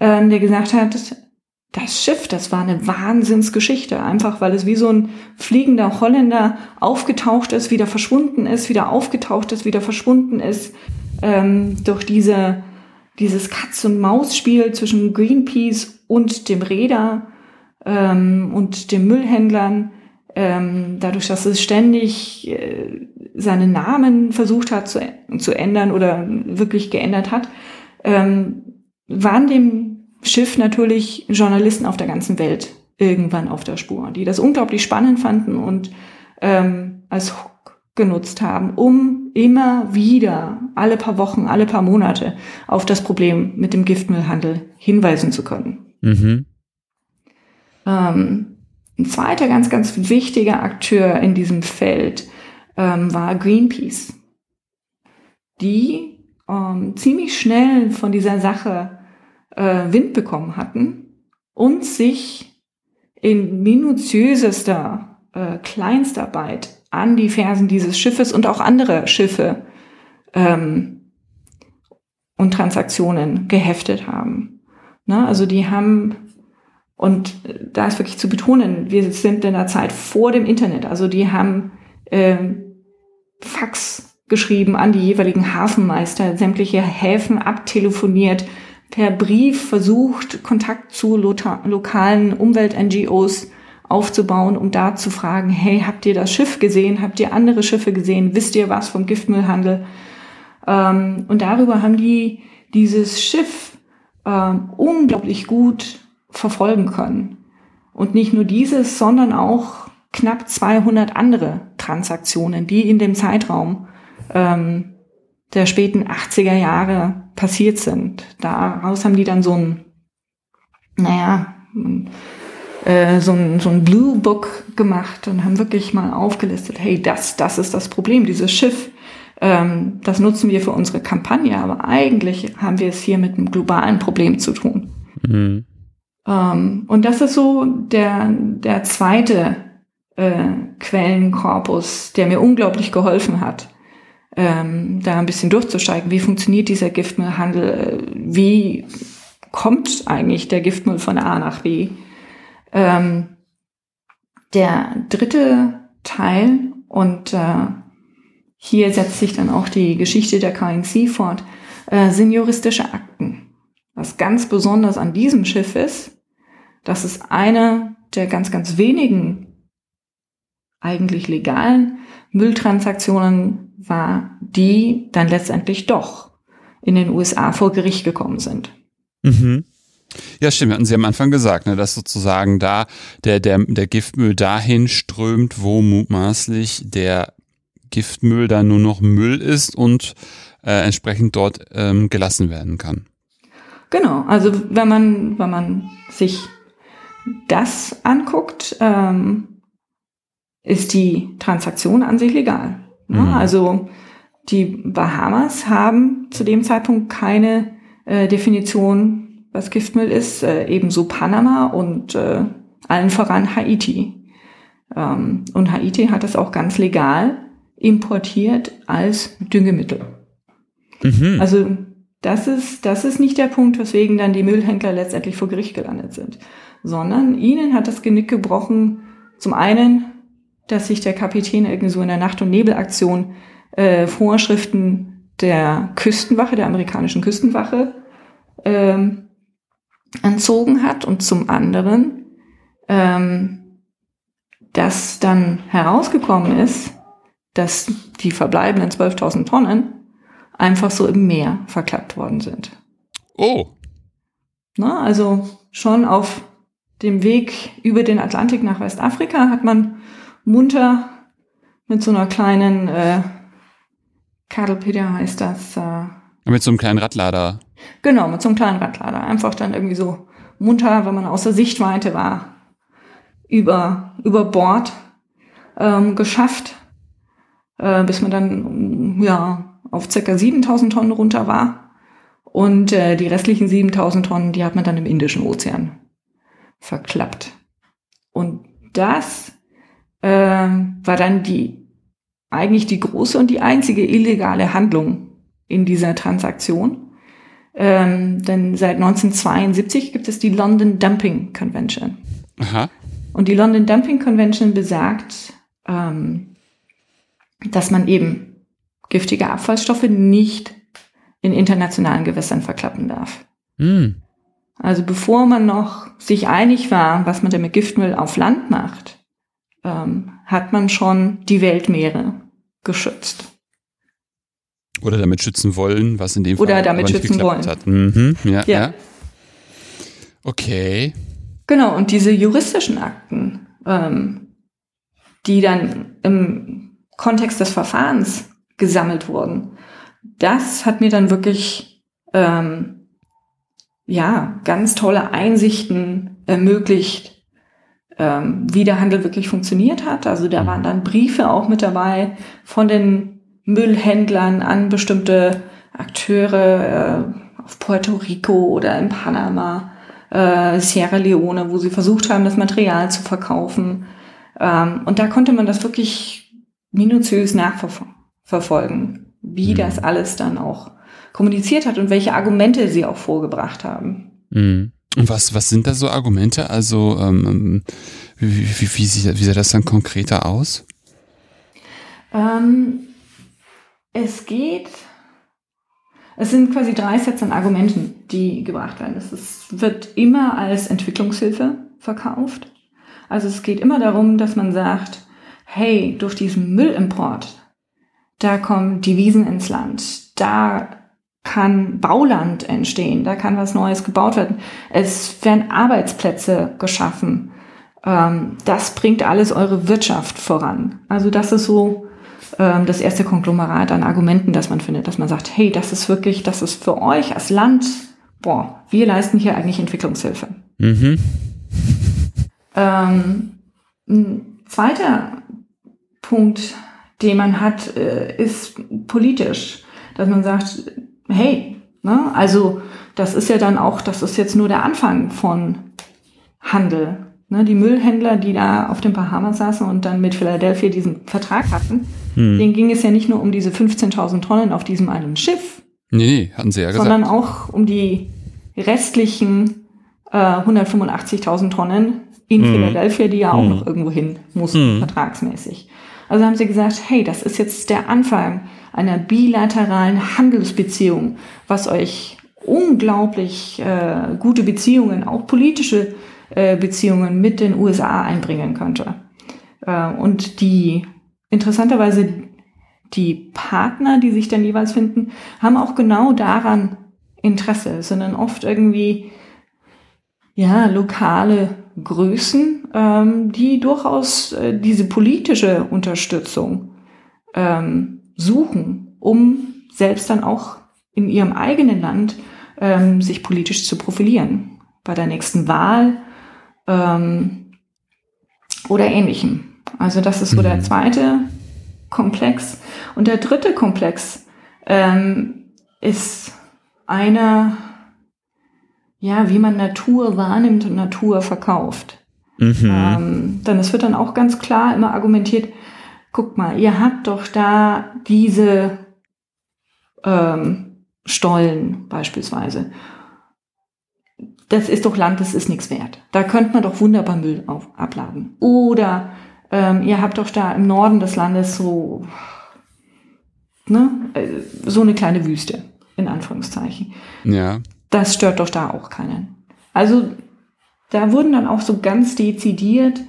ähm, der gesagt hat, das Schiff, das war eine Wahnsinnsgeschichte. Einfach, weil es wie so ein fliegender Holländer aufgetaucht ist, wieder verschwunden ist, wieder aufgetaucht ist, wieder verschwunden ist. Ähm, durch diese, dieses Katz-und-Maus-Spiel zwischen Greenpeace und dem Reeder und den Müllhändlern, dadurch, dass es ständig seinen Namen versucht hat zu, zu ändern oder wirklich geändert hat, waren dem Schiff natürlich Journalisten auf der ganzen Welt irgendwann auf der Spur, die das unglaublich spannend fanden und als Hook genutzt haben, um immer wieder, alle paar Wochen, alle paar Monate auf das Problem mit dem Giftmüllhandel hinweisen zu können. Mhm. Ähm, ein zweiter ganz, ganz wichtiger Akteur in diesem Feld ähm, war Greenpeace, die ähm, ziemlich schnell von dieser Sache äh, Wind bekommen hatten und sich in minutiösester äh, Kleinstarbeit an die Fersen dieses Schiffes und auch andere Schiffe ähm, und Transaktionen geheftet haben. Ne? Also die haben... Und da ist wirklich zu betonen, wir sind in der Zeit vor dem Internet. Also die haben äh, Fax geschrieben an die jeweiligen Hafenmeister, sämtliche Häfen abtelefoniert, per Brief versucht, Kontakt zu lo- lokalen Umwelt-N G Os aufzubauen, um da zu fragen, hey, habt ihr das Schiff gesehen? Habt ihr andere Schiffe gesehen? Wisst ihr was vom Giftmüllhandel? Ähm, und darüber haben die dieses Schiff ähm, unglaublich gut verfolgen können. Und nicht nur dieses, sondern auch knapp zweihundert andere Transaktionen, die in dem Zeitraum ähm, der späten achtziger Jahre passiert sind. Daraus haben die dann so ein, naja, äh, so ein, so ein Blue Book gemacht und haben wirklich mal aufgelistet, hey, das, das ist das Problem, dieses Schiff, ähm, das nutzen wir für unsere Kampagne, aber eigentlich haben wir es hier mit einem globalen Problem zu tun. Mhm. Ähm, und das ist so der, der zweite äh, Quellenkorpus, der mir unglaublich geholfen hat, ähm, da ein bisschen durchzusteigen. Wie funktioniert dieser Giftmüllhandel? Wie kommt eigentlich der Giftmüll von A nach B? Ähm, der dritte Teil, und äh, hier setzt sich dann auch die Geschichte der K N C fort, äh, sind juristische Akten. Was ganz besonders an diesem Schiff ist, dass es eine der ganz, ganz wenigen eigentlich legalen Mülltransaktionen war, die dann letztendlich doch in den U S A vor Gericht gekommen sind. Mhm. Ja, stimmt, hatten Sie am Anfang gesagt, ne, dass sozusagen da der, der, der Giftmüll dahin strömt, wo mutmaßlich der Giftmüll dann nur noch Müll ist und äh, entsprechend dort ähm, gelassen werden kann. Genau, also wenn man, wenn man sich das anguckt, ähm, ist die Transaktion an sich legal. Ne? Mhm. Also die Bahamas haben zu dem Zeitpunkt keine äh, Definition, was Giftmüll ist, äh, ebenso Panama und äh, allen voran Haiti. Ähm, und Haiti hat das auch ganz legal importiert als Düngemittel. Mhm. Also das ist, das ist nicht der Punkt, weswegen dann die Müllhändler letztendlich vor Gericht gelandet sind, sondern ihnen hat das Genick gebrochen, zum einen, dass sich der Kapitän irgendwie so in der Nacht- und Nebelaktion äh, Vorschriften der Küstenwache, der amerikanischen Küstenwache, ähm, entzogen hat, und zum anderen, ähm, dass dann herausgekommen ist, dass die verbleibenden zwölftausend Tonnen einfach so im Meer verklappt worden sind. Oh! Na, also schon auf dem Weg über den Atlantik nach Westafrika hat man munter mit so einer kleinen äh, Caterpillar heißt das, äh, mit so einem kleinen Radlader. Genau, mit so einem kleinen Radlader. Einfach dann irgendwie so munter, wenn man außer Sichtweite war, über, über Bord ähm, geschafft, äh, bis man dann ja auf ca. siebentausend Tonnen runter war. Und äh, die restlichen siebentausend Tonnen, die hat man dann im Indischen Ozean verklappt. Und das äh, war dann die eigentlich die große und die einzige illegale Handlung in dieser Transaktion. Ähm, denn seit neunzehnhundertzweiundsiebzig gibt es die London Dumping Convention. Aha. Und die London Dumping Convention besagt, ähm, dass man eben giftige Abfallstoffe nicht in internationalen Gewässern verklappen darf. Mhm. Also bevor man noch sich einig war, was man denn mit Giftmüll auf Land macht, ähm, hat man schon die Weltmeere geschützt. Oder damit schützen wollen, was in dem Fall aber nicht geklappt hat. Mhm, ja, ja. ja. Okay. Genau, und diese juristischen Akten, ähm, die dann im Kontext des Verfahrens gesammelt wurden, das hat mir dann wirklich ähm, ja, ganz tolle Einsichten ermöglicht, ähm, wie der Handel wirklich funktioniert hat. Also da waren dann Briefe auch mit dabei von den Müllhändlern an bestimmte Akteure äh, auf Puerto Rico oder in Panama, äh, Sierra Leone, wo sie versucht haben, das Material zu verkaufen. Ähm, und da konnte man das wirklich minutiös nachverfolgen, wie mhm. das alles dann auch kommuniziert hat und welche Argumente sie auch vorgebracht haben. Mhm. Und was, was sind da so Argumente? Also ähm, wie, wie, wie, sieht, wie sah das dann konkreter aus? Ähm, Es geht, es sind quasi drei Sets an Argumenten, die gebracht werden. Es ist, wird immer als Entwicklungshilfe verkauft. Also es geht immer darum, dass man sagt, hey, durch diesen Müllimport, da kommen Devisen ins Land, da kann Bauland entstehen, da kann was Neues gebaut werden, es werden Arbeitsplätze geschaffen, das bringt alles eure Wirtschaft voran. Also das ist so das erste Konglomerat an Argumenten, das man findet, dass man sagt, hey, das ist wirklich, das ist für euch als Land, boah, wir leisten hier eigentlich Entwicklungshilfe. Mhm. Ähm, ein zweiter Punkt, den man hat, ist politisch, dass man sagt, hey, ne, also das ist ja dann auch, das ist jetzt nur der Anfang von Handel. Ne, die Müllhändler, die da auf den Bahamas saßen und dann mit Philadelphia diesen Vertrag hatten, hm. denen ging es ja nicht nur um diese fünfzehntausend Tonnen auf diesem einen Schiff. Nee, nee, hatten sie ja gesagt. Sondern auch um die restlichen äh, hundertfünfundachtzigtausend Tonnen in hm. Philadelphia, die ja auch hm. noch irgendwo hin mussten, hm. vertragsmäßig. Also haben sie gesagt, hey, das ist jetzt der Anfang einer bilateralen Handelsbeziehung, was euch unglaublich äh, gute Beziehungen, auch politische äh, Beziehungen mit den U S A einbringen könnte. Äh, und die, interessanterweise, die Partner, die sich dann jeweils finden, haben auch genau daran Interesse. Es sind dann oft irgendwie, ja, lokale Größen, ähm, die durchaus äh, diese politische Unterstützung ähm, suchen, um selbst dann auch in ihrem eigenen Land ähm, sich politisch zu profilieren. Bei der nächsten Wahl ähm, oder Ähnlichem. Also das ist so der zweite Komplex. Und der dritte Komplex ähm, ist einer, ja, wie man Natur wahrnimmt und Natur verkauft. Mhm. Ähm, denn es wird dann auch ganz klar immer argumentiert, guck mal, ihr habt doch da diese ähm, Stollen beispielsweise. Das ist doch Land, das ist nichts wert. Da könnte man doch wunderbar Müll auf, abladen. Oder ähm, ihr habt doch da im Norden des Landes so, ne, so eine kleine Wüste, in Anführungszeichen. Ja. Das stört doch da auch keinen. Also da wurden dann auch so ganz dezidiert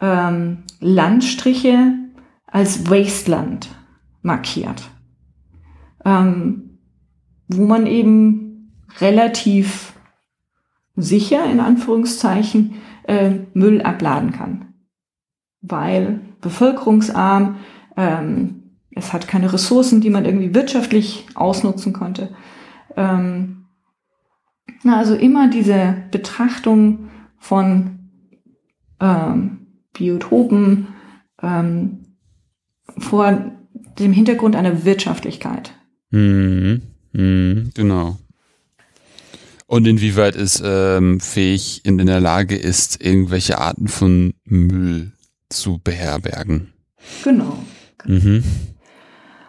ähm, Landstriche als Wasteland markiert. Ähm, wo man eben relativ sicher, in Anführungszeichen, äh, Müll abladen kann. Weil bevölkerungsarm, ähm, es hat keine Ressourcen, die man irgendwie wirtschaftlich ausnutzen konnte. Ähm, Na, also immer diese Betrachtung von ähm, Biotopen ähm, vor dem Hintergrund einer Wirtschaftlichkeit. Mhm. Mhm. Genau. Und inwieweit es ähm, fähig in, in der Lage ist, irgendwelche Arten von Müll zu beherbergen. Genau. Mhm.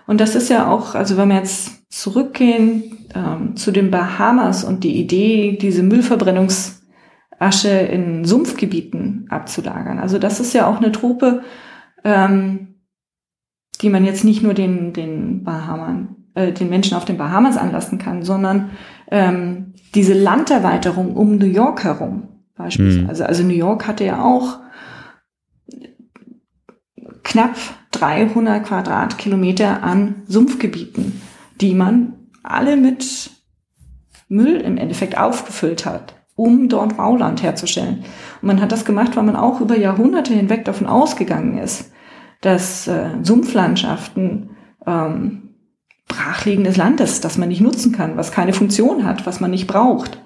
Und das ist ja auch, also wenn wir jetzt zurückgehen ähm, zu den Bahamas und die Idee, diese Müllverbrennungsasche in Sumpfgebieten abzulagern. Also das ist ja auch eine Trope, ähm, die man jetzt nicht nur den den Bahamern, äh, den Menschen auf den Bahamas anlassen kann, sondern ähm, diese Landerweiterung um New York herum beispielsweise. Mhm. Also New York hatte ja auch knapp dreihundert Quadratkilometer an Sumpfgebieten, die man alle mit Müll im Endeffekt aufgefüllt hat, um dort Bauland herzustellen. Und man hat das gemacht, weil man auch über Jahrhunderte hinweg davon ausgegangen ist, dass äh, Sumpflandschaften ähm, Brachlegen des Landes, das man nicht nutzen kann, was keine Funktion hat, was man nicht braucht.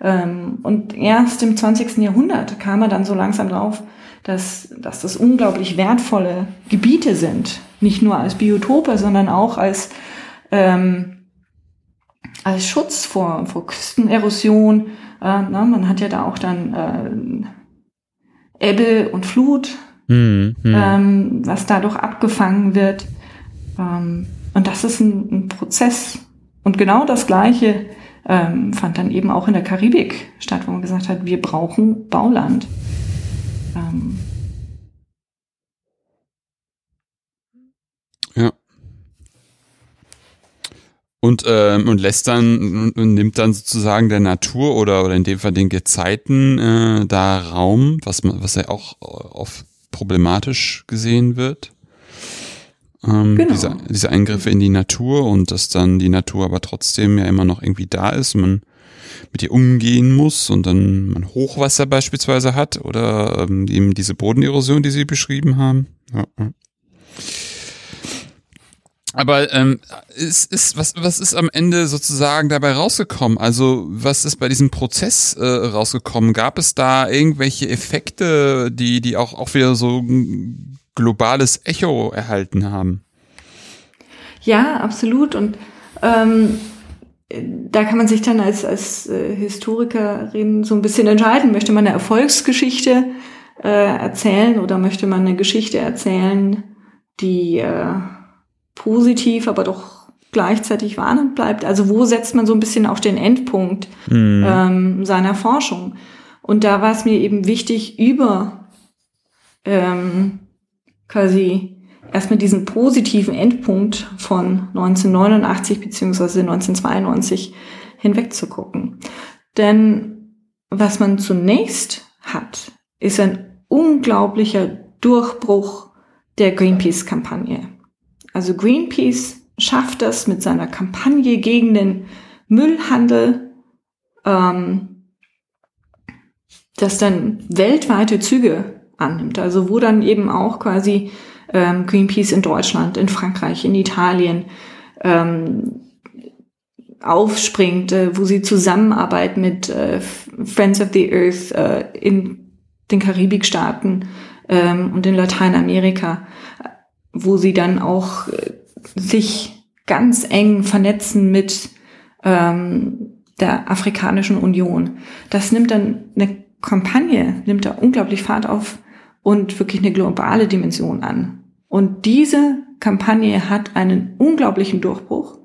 Ähm, und erst im zwanzigsten Jahrhundert kam man dann so langsam drauf, dass, dass das unglaublich wertvolle Gebiete sind. Nicht nur als Biotope, sondern auch als, ähm, als Schutz vor, vor Küstenerosion. Äh, na, man hat ja da auch dann äh, Ebbe und Flut, mhm, ähm, was dadurch abgefangen wird. Ähm, und das ist ein, ein Prozess. Und genau das Gleiche ähm, fand dann eben auch in der Karibik statt, wo man gesagt hat, wir brauchen Bauland. Ähm. Ja. Und, ähm, und lässt dann und nimmt dann sozusagen der Natur oder, oder in dem Fall den Gezeiten äh, da Raum, was man, was ja auch oft problematisch gesehen wird. Ähm, genau. diese, diese Eingriffe in die Natur und dass dann die Natur aber trotzdem ja immer noch irgendwie da ist. Man mit ihr umgehen muss und dann man Hochwasser beispielsweise hat oder ähm, eben diese Bodenerosion, die Sie beschrieben haben. Ja. Aber ähm, ist, ist, was, was ist am Ende sozusagen dabei rausgekommen? Also was ist bei diesem Prozess äh, rausgekommen? Gab es da irgendwelche Effekte, die, die auch, auch wieder so ein globales Echo erhalten haben? Ja, absolut. Und ähm da kann man sich dann als, als Historikerin so ein bisschen entscheiden. Möchte man eine Erfolgsgeschichte äh, erzählen oder möchte man eine Geschichte erzählen, die äh, positiv, aber doch gleichzeitig warnend bleibt? Also wo setzt man so ein bisschen auch den Endpunkt mhm. ähm, seiner Forschung? Und da war es mir eben wichtig, über ähm, quasi erstmal diesen positiven Endpunkt von neunzehnhundertneunundachtzig beziehungsweise neunzehnhundertzweiundneunzig hinwegzugucken. Denn was man zunächst hat, ist ein unglaublicher Durchbruch der Greenpeace-Kampagne. Also Greenpeace schafft das mit seiner Kampagne gegen den Müllhandel, ähm, dass dann weltweite Züge annimmt. Also wo dann eben auch quasi ähm, Greenpeace in Deutschland, in Frankreich, in Italien ähm, aufspringt, äh, wo sie zusammenarbeiten mit äh, Friends of the Earth äh, in den Karibikstaaten ähm, und in Lateinamerika, wo sie dann auch äh, sich ganz eng vernetzen mit ähm, der Afrikanischen Union. Das nimmt dann eine Kampagne, nimmt da unglaublich Fahrt auf und wirklich eine globale Dimension an. Und diese Kampagne hat einen unglaublichen Durchbruch,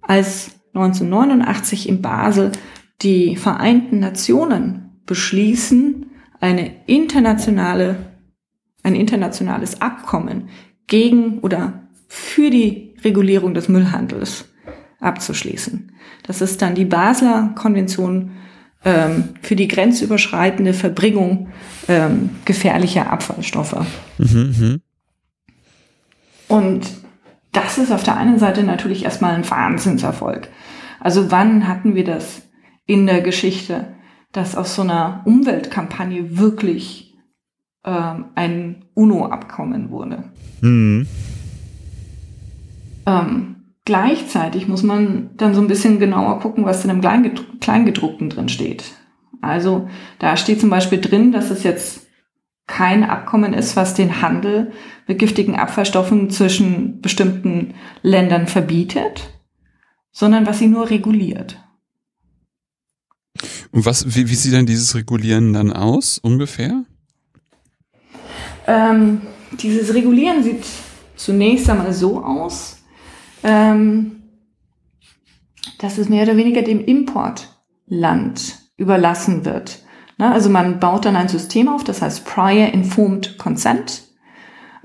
als neunzehnhundertneunundachtzig in Basel die Vereinten Nationen beschließen, eine internationale, ein internationales Abkommen gegen oder für die Regulierung des Müllhandels abzuschließen. Das ist dann die Basler Konvention ähm, für die grenzüberschreitende Verbringung ähm, gefährlicher Abfallstoffe. Mhm, Und das ist auf der einen Seite natürlich erstmal ein Wahnsinnserfolg. Also wann hatten wir das in der Geschichte, dass aus so einer Umweltkampagne wirklich ähm, ein UNO-Abkommen wurde? Mhm. Ähm, gleichzeitig muss man dann so ein bisschen genauer gucken, was in dem Kleingedru- Kleingedruckten drin steht. Also da steht zum Beispiel drin, dass es jetzt kein Abkommen ist, was den Handel mit giftigen Abfallstoffen zwischen bestimmten Ländern verbietet, sondern was sie nur reguliert. Und was, wie, wie sieht denn dieses Regulieren dann aus, ungefähr? Ähm, dieses Regulieren sieht zunächst einmal so aus, Ähm, dass es mehr oder weniger dem Importland überlassen wird. Ne? Also man baut dann ein System auf, das heißt Prior Informed Consent.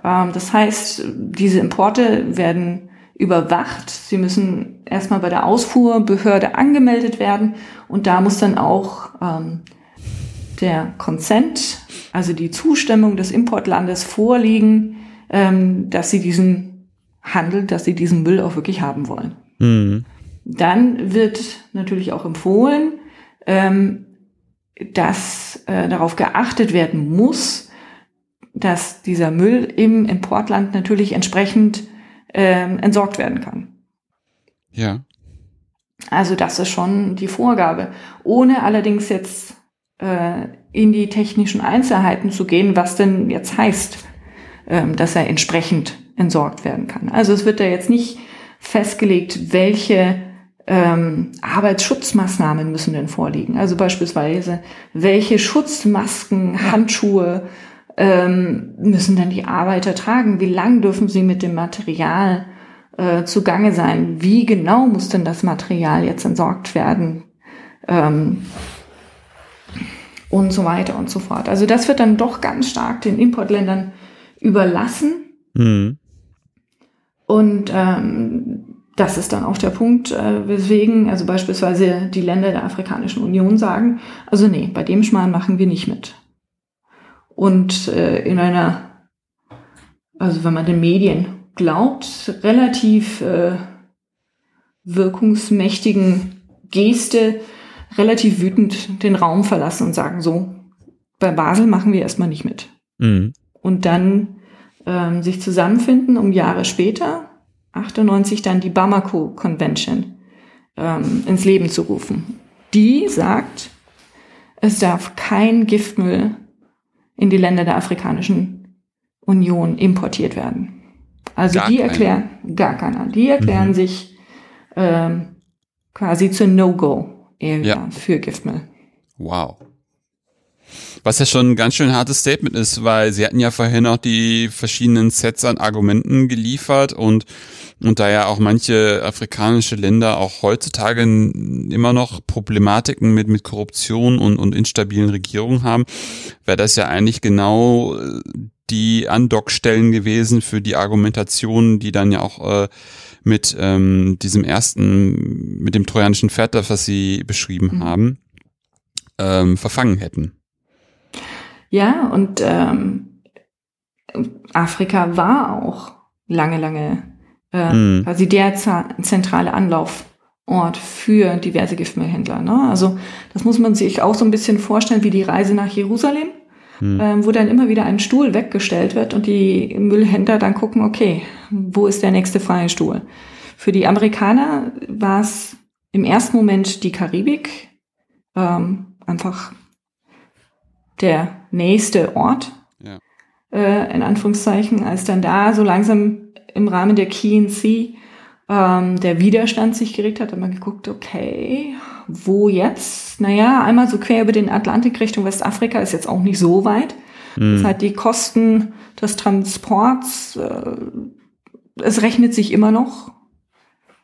Ähm, das heißt, diese Importe werden überwacht. Sie müssen erstmal bei der Ausfuhrbehörde angemeldet werden und da muss dann auch ähm, der Consent, also die Zustimmung des Importlandes vorliegen, ähm, dass sie diesen handelt, dass sie diesen Müll auch wirklich haben wollen. Mhm. Dann wird natürlich auch empfohlen, ähm, dass äh, darauf geachtet werden muss, dass dieser Müll im Importland natürlich entsprechend ähm, entsorgt werden kann. Ja. Also das ist schon die Vorgabe. Ohne allerdings jetzt äh, in die technischen Einzelheiten zu gehen, was denn jetzt heißt, ähm, dass er entsprechend entsorgt werden kann. Also es wird da jetzt nicht festgelegt, welche ähm, Arbeitsschutzmaßnahmen müssen denn vorliegen. Also beispielsweise, welche Schutzmasken, Handschuhe ähm, müssen dann die Arbeiter tragen? Wie lang dürfen sie mit dem Material äh, zugange sein? Wie genau muss denn das Material jetzt entsorgt werden? Ähm, und so weiter und so fort. Also das wird dann doch ganz stark den Importländern überlassen. Mhm. Und ähm, das ist dann auch der Punkt, äh, weswegen also beispielsweise die Länder der Afrikanischen Union sagen, also nee, bei dem Schmarrn machen wir nicht mit. Und äh, in einer, also wenn man den Medien glaubt, relativ äh, wirkungsmächtigen Geste relativ wütend den Raum verlassen und sagen so, bei Basel machen wir erstmal nicht mit. Mhm. Und dann Ähm, sich zusammenfinden, um Jahre später, achtundneunzig, dann die Bamako Convention ähm, ins Leben zu rufen. Die sagt, es darf kein Giftmüll in die Länder der Afrikanischen Union importiert werden. Also gar die erklären, keiner. gar keiner. Die erklären mhm. sich ähm, quasi zur No-Go-Area ja. für Giftmüll. Wow. Was ja schon ein ganz schön hartes Statement ist, weil sie hatten ja vorhin auch die verschiedenen Sets an Argumenten geliefert und, und da ja auch manche afrikanische Länder auch heutzutage immer noch Problematiken mit, mit Korruption und, und instabilen Regierungen haben, wäre das ja eigentlich genau die Andockstellen gewesen für die Argumentationen, die dann ja auch äh, mit ähm, diesem ersten, mit dem trojanischen Pferd, das sie beschrieben mhm. haben, ähm, verfangen hätten. Ja, und ähm, Afrika war auch lange, lange äh, mm. quasi der Z- zentrale Anlaufort für diverse Giftmüllhändler. Ne? Also das muss man sich auch so ein bisschen vorstellen wie die Reise nach Jerusalem, mm. ähm, wo dann immer wieder ein Stuhl weggestellt wird und die Müllhändler dann gucken, okay, wo ist der nächste freie Stuhl? Für die Amerikaner war es im ersten Moment die Karibik, ähm, einfach der nächste Ort, ja. äh, in Anführungszeichen, als dann da so langsam im Rahmen der K N C ähm, der Widerstand sich geregt hat, hat man geguckt, okay, wo jetzt? Naja, einmal so quer über den Atlantik Richtung Westafrika ist jetzt auch nicht so weit. Mhm. Das heißt, die Kosten des Transports, äh, es rechnet sich immer noch,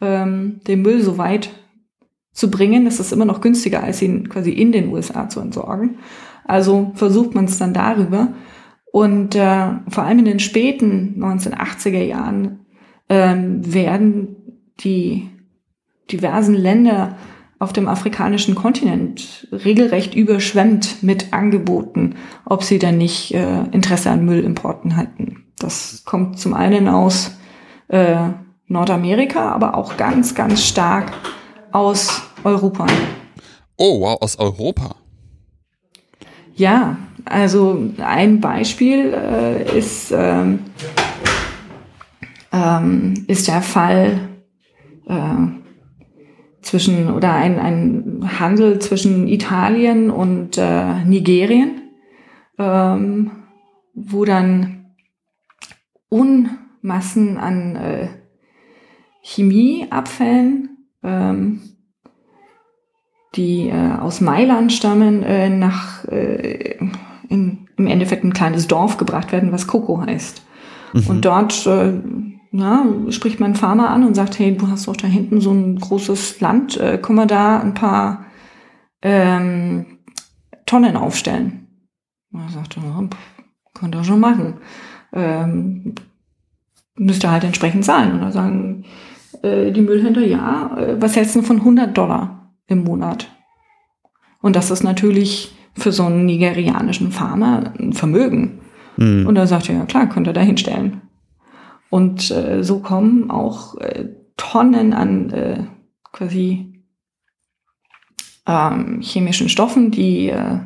ähm, den Müll so weit zu bringen, das ist immer noch günstiger, als ihn quasi in den U S A zu entsorgen. Also versucht man es dann darüber. Und äh, vor allem in den späten neunzehnhundertachtziger Jahren ähm, werden die diversen Länder auf dem afrikanischen Kontinent regelrecht überschwemmt mit Angeboten, ob sie dann nicht äh, Interesse an Müllimporten hatten. Das kommt zum einen aus äh, Nordamerika, aber auch ganz, ganz stark aus Europa. Oh, wow, aus Europa. Ja, also ein Beispiel äh, ist, ähm, ähm, ist der Fall äh, zwischen oder ein, ein Handel zwischen Italien und äh, Nigerien, ähm, wo dann Unmassen an äh, Chemieabfällen, ähm, die äh, aus Mailand stammen, äh, nach äh, in, im Endeffekt ein kleines Dorf gebracht werden, was Coco heißt. Mhm. Und dort äh, na, spricht man einen Farmer an und sagt, hey, du hast doch da hinten so ein großes Land, äh, können wir da ein paar ähm, Tonnen aufstellen? Und er sagt, ja, könnt ihr schon machen. Ähm, müsst ihr halt entsprechend zahlen. Und dann sagen äh, die Müllhändler, ja, äh, was hältst du von hundert Dollar? Im Monat. Und das ist natürlich für so einen nigerianischen Farmer ein Vermögen. Mhm. Und da sagt er, ja klar, könnt ihr da hinstellen. Und äh, so kommen auch äh, Tonnen an äh, quasi ähm, chemischen Stoffen, die äh,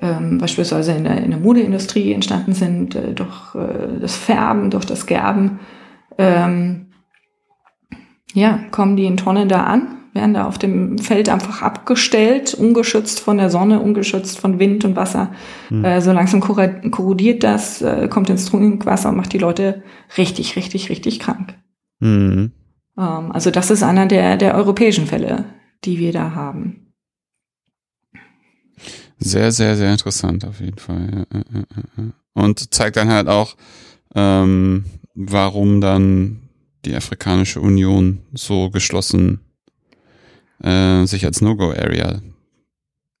äh, beispielsweise in der, in der Modeindustrie entstanden sind, äh, durch äh, das Färben, durch das Gerben. Ähm, ja, kommen die in Tonnen da an, werden da auf dem Feld einfach abgestellt, ungeschützt von der Sonne, ungeschützt von Wind und Wasser. Mhm. Äh, so langsam korrodiert das, äh, kommt ins Trinkwasser und macht die Leute richtig, richtig, richtig krank. Mhm. Ähm, also das ist einer der, der europäischen Fälle, die wir da haben. Sehr, sehr, sehr interessant auf jeden Fall. Und zeigt dann halt auch, ähm, warum dann die Afrikanische Union so geschlossen sich als No-Go-Area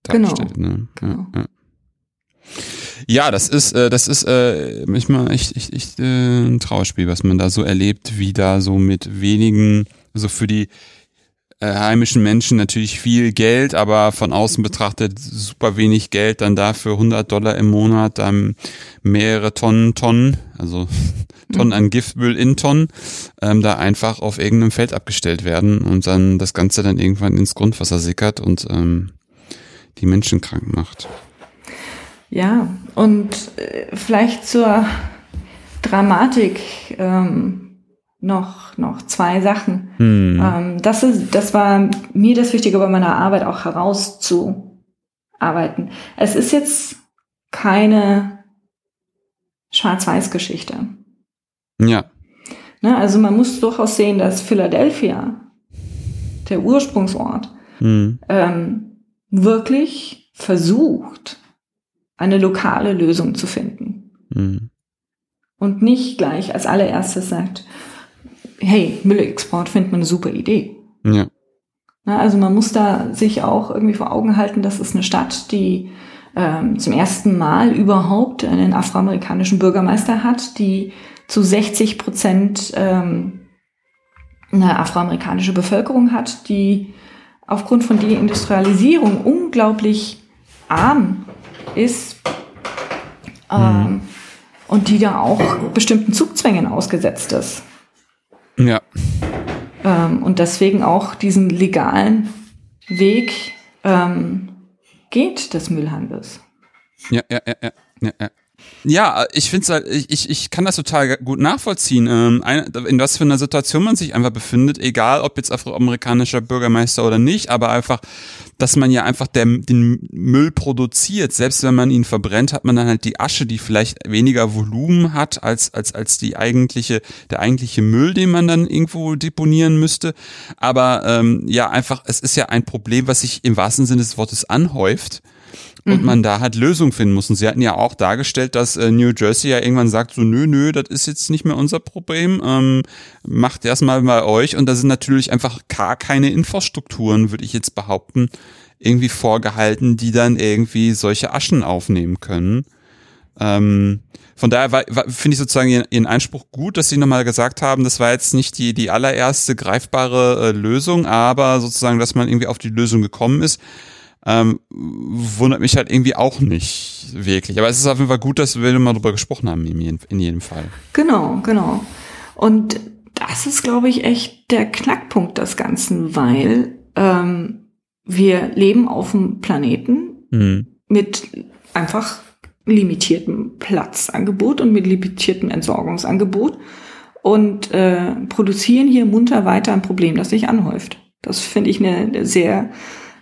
dargestellt. Genau. Ne? Genau. Ja, ja. ja, das ist, äh, das ist äh, manchmal echt, echt, echt äh, ein Trauerspiel, was man da so erlebt, wie da so mit wenigen, so also für die äh, heimischen Menschen natürlich viel Geld, aber von außen betrachtet super wenig Geld, dann dafür hundert Dollar im Monat, dann mehrere Tonnen, Tonnen, also Tonnen an Giftmüll in Tonnen, ähm, da einfach auf irgendeinem Feld abgestellt werden und dann das Ganze dann irgendwann ins Grundwasser sickert und ähm, die Menschen krank macht. Ja, und äh, vielleicht zur Dramatik ähm, noch, noch zwei Sachen. Hm. Ähm, das ist, das war mir das Wichtige bei meiner Arbeit auch herauszuarbeiten. Es ist jetzt keine Schwarz-Weiß-Geschichte. Ja. Na, also man muss durchaus sehen, dass Philadelphia der Ursprungsort, mhm. ähm, wirklich versucht, eine lokale Lösung zu finden. Mhm. Und nicht gleich als allererstes sagt, hey, Müllexport findet man eine super Idee. Ja. Na, also man muss da sich auch irgendwie vor Augen halten, das ist eine Stadt, die ähm, zum ersten Mal überhaupt einen afroamerikanischen Bürgermeister hat, die zu sechzig Prozent ähm, eine afroamerikanische Bevölkerung hat, die aufgrund von Deindustrialisierung unglaublich arm ist ähm, mhm. und die da auch bestimmten Zugzwängen ausgesetzt ist. Ja. Ähm, und deswegen auch diesen legalen Weg ähm, geht des Müllhandels. Ja, ja, ja, ja, ja, ja. Ja, ich finde es halt, ich, ich kann das total gut nachvollziehen, in was für einer Situation man sich einfach befindet, egal ob jetzt afroamerikanischer Bürgermeister oder nicht, aber einfach, dass man ja einfach der, den Müll produziert, selbst wenn man ihn verbrennt, hat man dann halt die Asche, die vielleicht weniger Volumen hat als, als, als die eigentliche, der eigentliche Müll, den man dann irgendwo deponieren müsste, aber ähm, ja einfach, es ist ja ein Problem, was sich im wahrsten Sinne des Wortes anhäuft. Und mhm. man da halt Lösungen finden muss. Und sie hatten ja auch dargestellt, dass äh, New Jersey ja irgendwann sagt, so nö, nö, das ist jetzt nicht mehr unser Problem, ähm, macht erstmal bei euch. Und da sind natürlich einfach gar keine Infrastrukturen, würde ich jetzt behaupten, irgendwie vorgehalten, die dann irgendwie solche Aschen aufnehmen können. Ähm, von daher finde ich sozusagen ihren, ihren Einspruch gut, dass sie nochmal gesagt haben, das war jetzt nicht die, die allererste greifbare äh, Lösung, aber sozusagen, dass man irgendwie auf die Lösung gekommen ist. Ähm, wundert mich halt irgendwie auch nicht wirklich. Aber es ist auf jeden Fall gut, dass wir mal drüber gesprochen haben, in jedem, in jedem Fall. Genau, genau. Und das ist, glaube ich, echt der Knackpunkt des Ganzen, weil ähm, wir leben auf einem Planeten mhm. mit einfach limitiertem Platzangebot und mit limitiertem Entsorgungsangebot und äh, produzieren hier munter weiter ein Problem, das sich anhäuft. Das finde ich eine sehr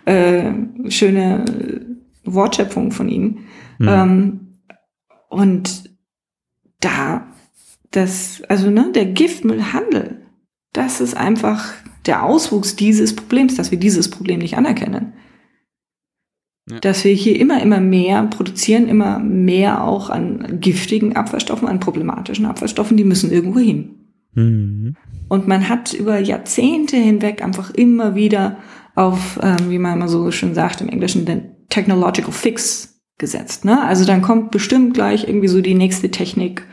Äh, schöne Wortschöpfung von Ihnen. Mhm. Ähm, und da, das, also ne, der Giftmüllhandel, das ist einfach der Auswuchs dieses Problems, dass wir dieses Problem nicht anerkennen. Ja. Dass wir hier immer, immer mehr produzieren, immer mehr auch an giftigen Abfallstoffen, an problematischen Abfallstoffen, die müssen irgendwo hin. Mhm. Und man hat über Jahrzehnte hinweg einfach immer wieder auf, ähm, wie man immer so schön sagt im Englischen, den Technological Fix gesetzt. Ne? Also dann kommt bestimmt gleich irgendwie so die nächste Technik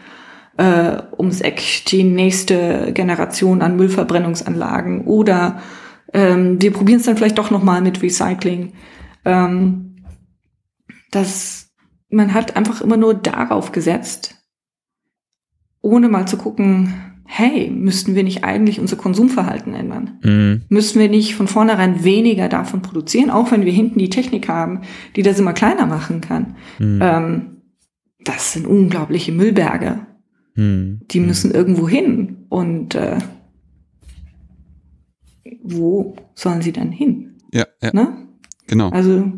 äh, ums Eck, die nächste Generation an Müllverbrennungsanlagen oder ähm, wir probieren es dann vielleicht doch nochmal mit Recycling. Ähm, das, man hat einfach immer nur darauf gesetzt, ohne mal zu gucken, hey, müssten wir nicht eigentlich unser Konsumverhalten ändern? Mhm. Müssten wir nicht von vornherein weniger davon produzieren, auch wenn wir hinten die Technik haben, die das immer kleiner machen kann? Mhm. Ähm, das sind unglaubliche Müllberge. Mhm. Die müssen mhm. irgendwo hin. Und äh, wo sollen sie dann hin? Ja, ja. Ne? Genau. Also,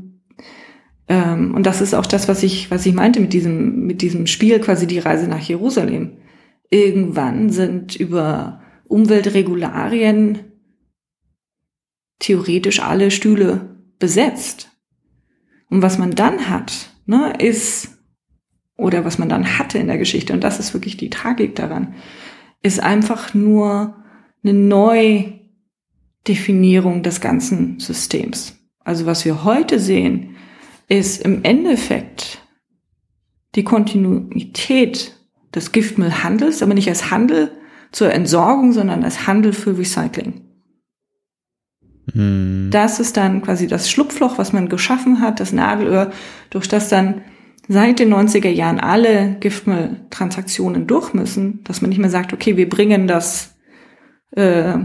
ähm, und das ist auch das, was ich, was ich meinte mit diesem, mit diesem Spiel, quasi die Reise nach Jerusalem. Irgendwann sind über Umweltregularien theoretisch alle Stühle besetzt. Und was man dann hat, ne, ist, oder was man dann hatte in der Geschichte, und das ist wirklich die Tragik daran, ist einfach nur eine Neudefinierung des ganzen Systems. Also was wir heute sehen, ist im Endeffekt die Kontinuität des Giftmüllhandels, aber nicht als Handel zur Entsorgung, sondern als Handel für Recycling. Hm. Das ist dann quasi das Schlupfloch, was man geschaffen hat, das Nadelöhr, durch das dann seit den neunziger Jahren alle Giftmülltransaktionen durch müssen, dass man nicht mehr sagt, okay, wir bringen das äh,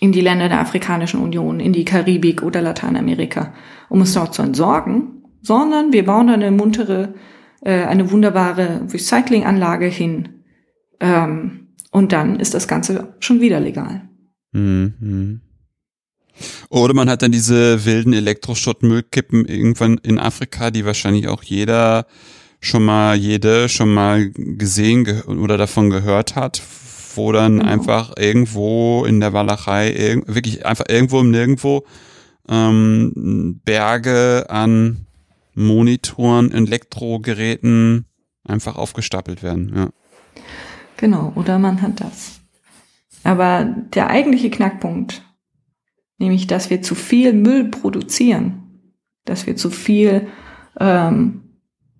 in die Länder der Afrikanischen Union, in die Karibik oder Lateinamerika, um es dort zu entsorgen, sondern wir bauen da eine muntere eine wunderbare Recyclinganlage hin. Ähm, und dann ist das Ganze schon wieder legal. Mhm. Oder man hat dann diese wilden Elektroschrottmüllkippen irgendwann in Afrika, die wahrscheinlich auch jeder schon mal, jede schon mal gesehen ge- oder davon gehört hat, wo dann genau. einfach irgendwo in der Walachei, irg- wirklich einfach irgendwo im Nirgendwo ähm, Berge an Monitoren, Elektrogeräten einfach aufgestapelt werden. Ja. Genau, oder man hat das. Aber der eigentliche Knackpunkt, nämlich, dass wir zu viel Müll produzieren, dass wir zu viel ähm,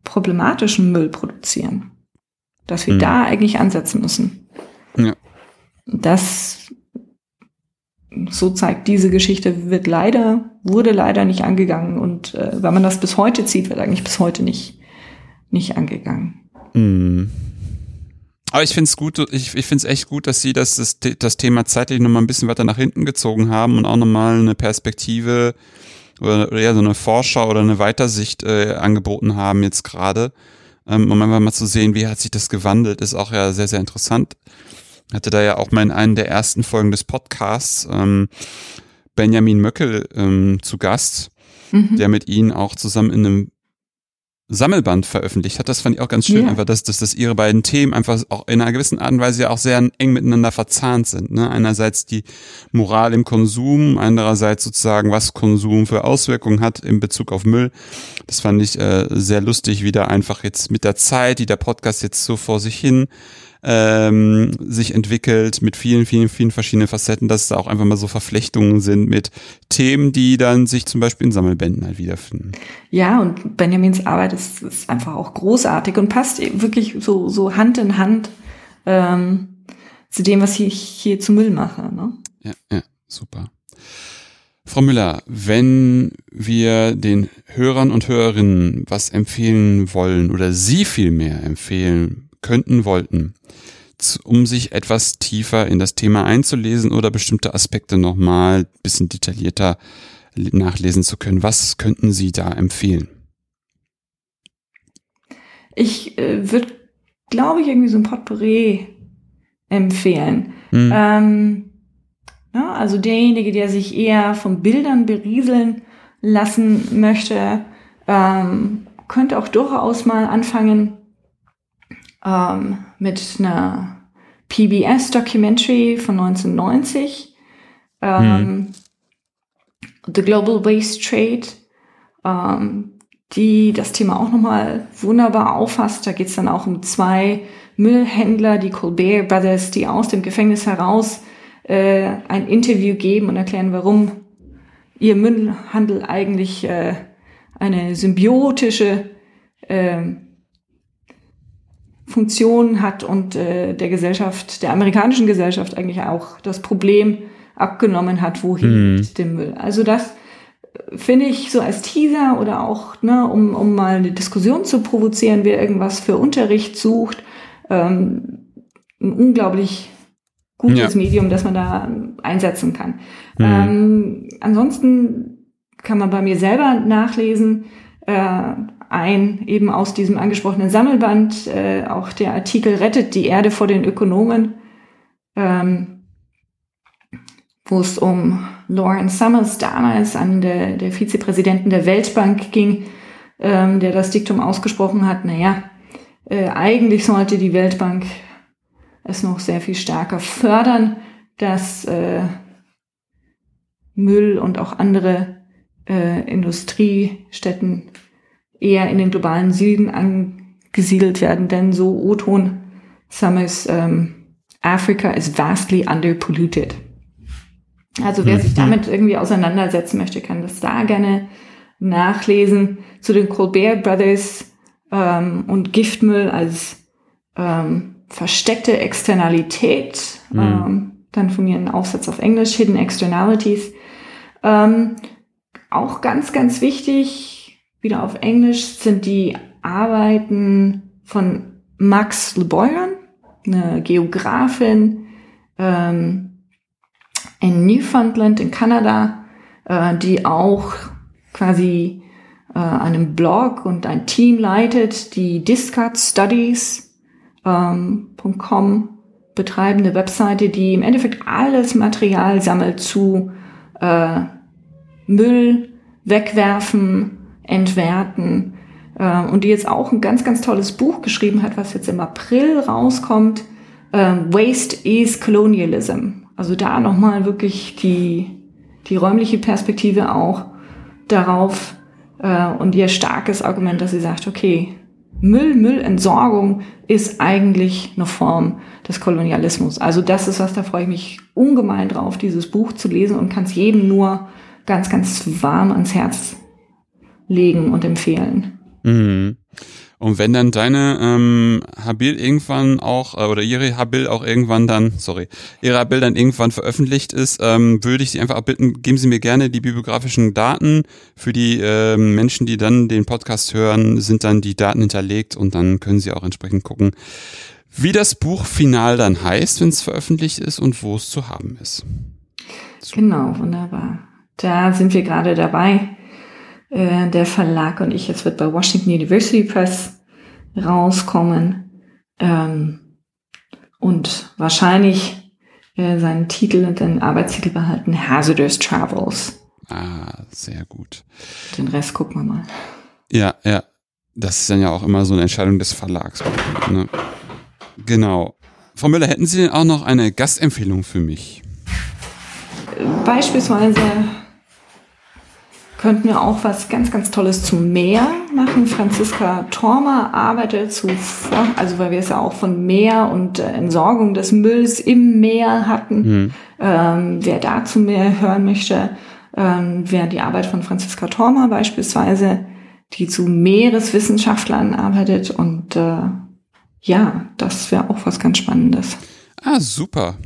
problematischen Müll produzieren, dass wir mhm. da eigentlich ansetzen müssen. Ja. Das, so zeigt diese Geschichte, wird leider, wurde leider nicht angegangen. Und äh, wenn man das bis heute zieht, wird eigentlich bis heute nicht, nicht angegangen. Mhm. Aber ich finde es gut, ich, ich finde es echt gut, dass sie das, das, das Thema zeitlich nochmal ein bisschen weiter nach hinten gezogen haben und auch nochmal eine Perspektive oder, oder ja, so eine Vorschau oder eine Weitsicht äh, angeboten haben jetzt gerade. Ähm, um einfach mal zu sehen, wie hat sich das gewandelt, ist auch ja sehr, sehr interessant. Hatte da ja auch mal in einer der ersten Folgen des Podcasts ähm, Benjamin Möckel ähm, zu Gast, mhm. der mit ihnen auch zusammen in einem Sammelband veröffentlicht hat. Das fand ich auch ganz schön, yeah. einfach, dass, dass, dass ihre beiden Themen einfach auch in einer gewissen Art und Weise ja auch sehr eng miteinander verzahnt sind. Ne? Einerseits die Moral im Konsum, andererseits sozusagen, was Konsum für Auswirkungen hat in Bezug auf Müll. Das fand ich äh, sehr lustig, wie da einfach jetzt mit der Zeit, die der Podcast jetzt so vor sich hin ähm, sich entwickelt, mit vielen, vielen, vielen verschiedenen Facetten, dass da auch einfach mal so Verflechtungen sind mit Themen, die dann sich zum Beispiel in Sammelbänden halt wiederfinden. Ja, und Benjamins Arbeit ist, ist einfach auch großartig und passt wirklich so, so Hand in Hand ähm, zu dem, was ich hier zu Müll mache. Ne? Ja, ja, super. Frau Müller, wenn wir den Hörern und Hörerinnen was empfehlen wollen oder Sie vielmehr empfehlen könnten, wollten, um sich etwas tiefer in das Thema einzulesen oder bestimmte Aspekte nochmal ein bisschen detaillierter nachlesen zu können, was könnten Sie da empfehlen? Ich äh, würde, glaube ich, irgendwie so ein Potpourri empfehlen. Hm. Ähm, ja, also derjenige, der sich eher von Bildern berieseln lassen möchte, ähm, könnte auch durchaus mal anfangen ähm, mit einer P B S-Documentary von neunzehnhundertneunzig, ähm, hm. The Global Waste Trade, ähm, die das Thema auch nochmal wunderbar auffasst. Da geht es dann auch um zwei Müllhändler, die Colbert Brothers, die aus dem Gefängnis heraus äh, ein Interview geben und erklären, warum ihr Müllhandel eigentlich äh, eine symbiotische äh, Funktion hat und äh, der Gesellschaft, der amerikanischen Gesellschaft eigentlich auch das Problem abgenommen hat, wohin mhm. mit dem Müll. Also das finde ich so als Teaser oder auch, ne, um, um mal eine Diskussion zu provozieren, wer irgendwas für Unterricht sucht, ähm, ein unglaublich gutes ja. Medium, das man da einsetzen kann. Mhm. Ähm, ansonsten kann man bei mir selber nachlesen, äh, ein eben aus diesem angesprochenen Sammelband, äh, auch der Artikel Rettet die Erde vor den Ökonomen, ähm, wo es um Lawrence Summers damals, an der, der Vizepräsidenten der Weltbank ging, ähm, der das Diktum ausgesprochen hat, naja, äh, eigentlich sollte die Weltbank es noch sehr viel stärker fördern, dass äh, Müll und auch andere äh, Industriestätten eher in den globalen Süden angesiedelt werden, denn so O-Ton Summers, ähm, Africa is vastly underpolluted. Also wer sich damit irgendwie auseinandersetzen möchte, kann das da gerne nachlesen. Zu den Colbert Brothers ähm, und Giftmüll als ähm, versteckte Externalität. Mhm. Ähm, dann von ihren Aufsatz auf Englisch, Hidden Externalities. Ähm, auch ganz, ganz wichtig, wieder auf Englisch, sind die Arbeiten von Max Le Boyron, eine Geografin, ähm, in Newfoundland in Kanada, äh, die auch quasi äh, einen Blog und ein Team leitet, die discard studies dot com ähm, betreibende Webseite, die im Endeffekt alles Material sammelt zu äh, Müll, Wegwerfen, Entwerten äh, und die jetzt auch ein ganz, ganz tolles Buch geschrieben hat, was jetzt im April rauskommt, ähm, Waste is Colonialism. Also da nochmal wirklich die, die räumliche Perspektive auch darauf äh, und ihr starkes Argument, dass sie sagt, okay, Müll, Müllentsorgung ist eigentlich eine Form des Kolonialismus. Also das ist was, da freue ich mich ungemein drauf, dieses Buch zu lesen und kann es jedem nur ganz, ganz warm ans Herz legen und empfehlen. Mhm. Und wenn dann deine ähm, Habil irgendwann auch, äh, oder ihre Habil auch irgendwann dann, sorry, ihre Habil dann irgendwann veröffentlicht ist, ähm, würde ich Sie einfach bitten, geben Sie mir gerne die bibliografischen Daten. Für die ähm, Menschen, die dann den Podcast hören, sind dann die Daten hinterlegt und dann können Sie auch entsprechend gucken, wie das Buch final dann heißt, wenn es veröffentlicht ist und wo es zu haben ist. So. Genau, wunderbar. Da sind wir gerade dabei. Der Verlag und ich, jetzt wird bei Washington University Press rauskommen ähm, und wahrscheinlich äh, seinen Titel und den Arbeitstitel behalten, Hazardous Travels. Ah, sehr gut. Den Rest gucken wir mal. Ja, ja, das ist dann ja auch immer so eine Entscheidung des Verlags. Ne? Genau. Frau Müller, hätten Sie denn auch noch eine Gastempfehlung für mich? Beispielsweise könnten wir auch was ganz, ganz Tolles zum Meer machen. Franziska Thormer arbeitet zu, also weil wir es ja auch von Meer und äh, Entsorgung des Mülls im Meer hatten. Mhm. Ähm, wer dazu mehr hören möchte, ähm, wäre die Arbeit von Franziska Thormer beispielsweise, die zu Meereswissenschaftlern arbeitet. Und äh, ja, das wäre auch was ganz Spannendes. Ah, super.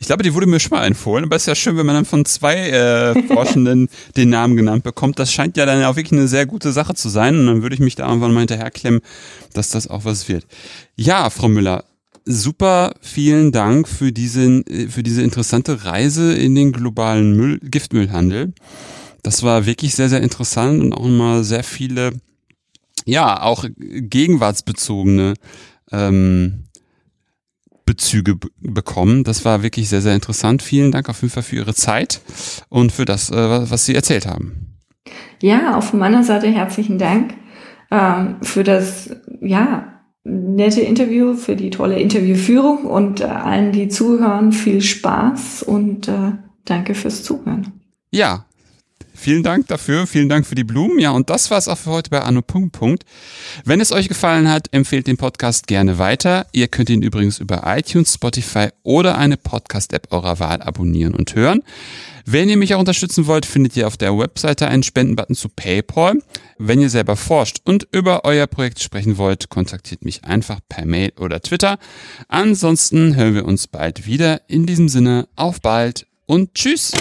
Ich glaube, die wurde mir schon mal empfohlen, aber es ist ja schön, wenn man dann von zwei äh, Forschenden den Namen genannt bekommt. Das scheint ja dann auch wirklich eine sehr gute Sache zu sein und dann würde ich mich da irgendwann mal hinterherklemmen, dass das auch was wird. Ja, Frau Müller, super, vielen Dank für diesen, für diese interessante Reise in den globalen Müll, Giftmüllhandel. Das war wirklich sehr, sehr interessant und auch immer sehr viele, ja, auch gegenwartsbezogene ähm, Bezüge bekommen. Das war wirklich sehr, sehr interessant. Vielen Dank auf jeden Fall für Ihre Zeit und für das, was Sie erzählt haben. Ja, auch von meiner Seite herzlichen Dank ähm, für das ja nette Interview, für die tolle Interviewführung und äh, allen, die zuhören, viel Spaß und äh, danke fürs Zuhören. Ja, vielen Dank dafür, vielen Dank für die Blumen. Ja, und das war's auch für heute bei Anno.Punkt. Wenn es euch gefallen hat, empfehlt den Podcast gerne weiter. Ihr könnt ihn übrigens über iTunes, Spotify oder eine Podcast-App eurer Wahl abonnieren und hören. Wenn ihr mich auch unterstützen wollt, findet ihr auf der Webseite einen Spendenbutton zu PayPal. Wenn ihr selber forscht und über euer Projekt sprechen wollt, kontaktiert mich einfach per Mail oder Twitter. Ansonsten hören wir uns bald wieder. In diesem Sinne, auf bald und tschüss!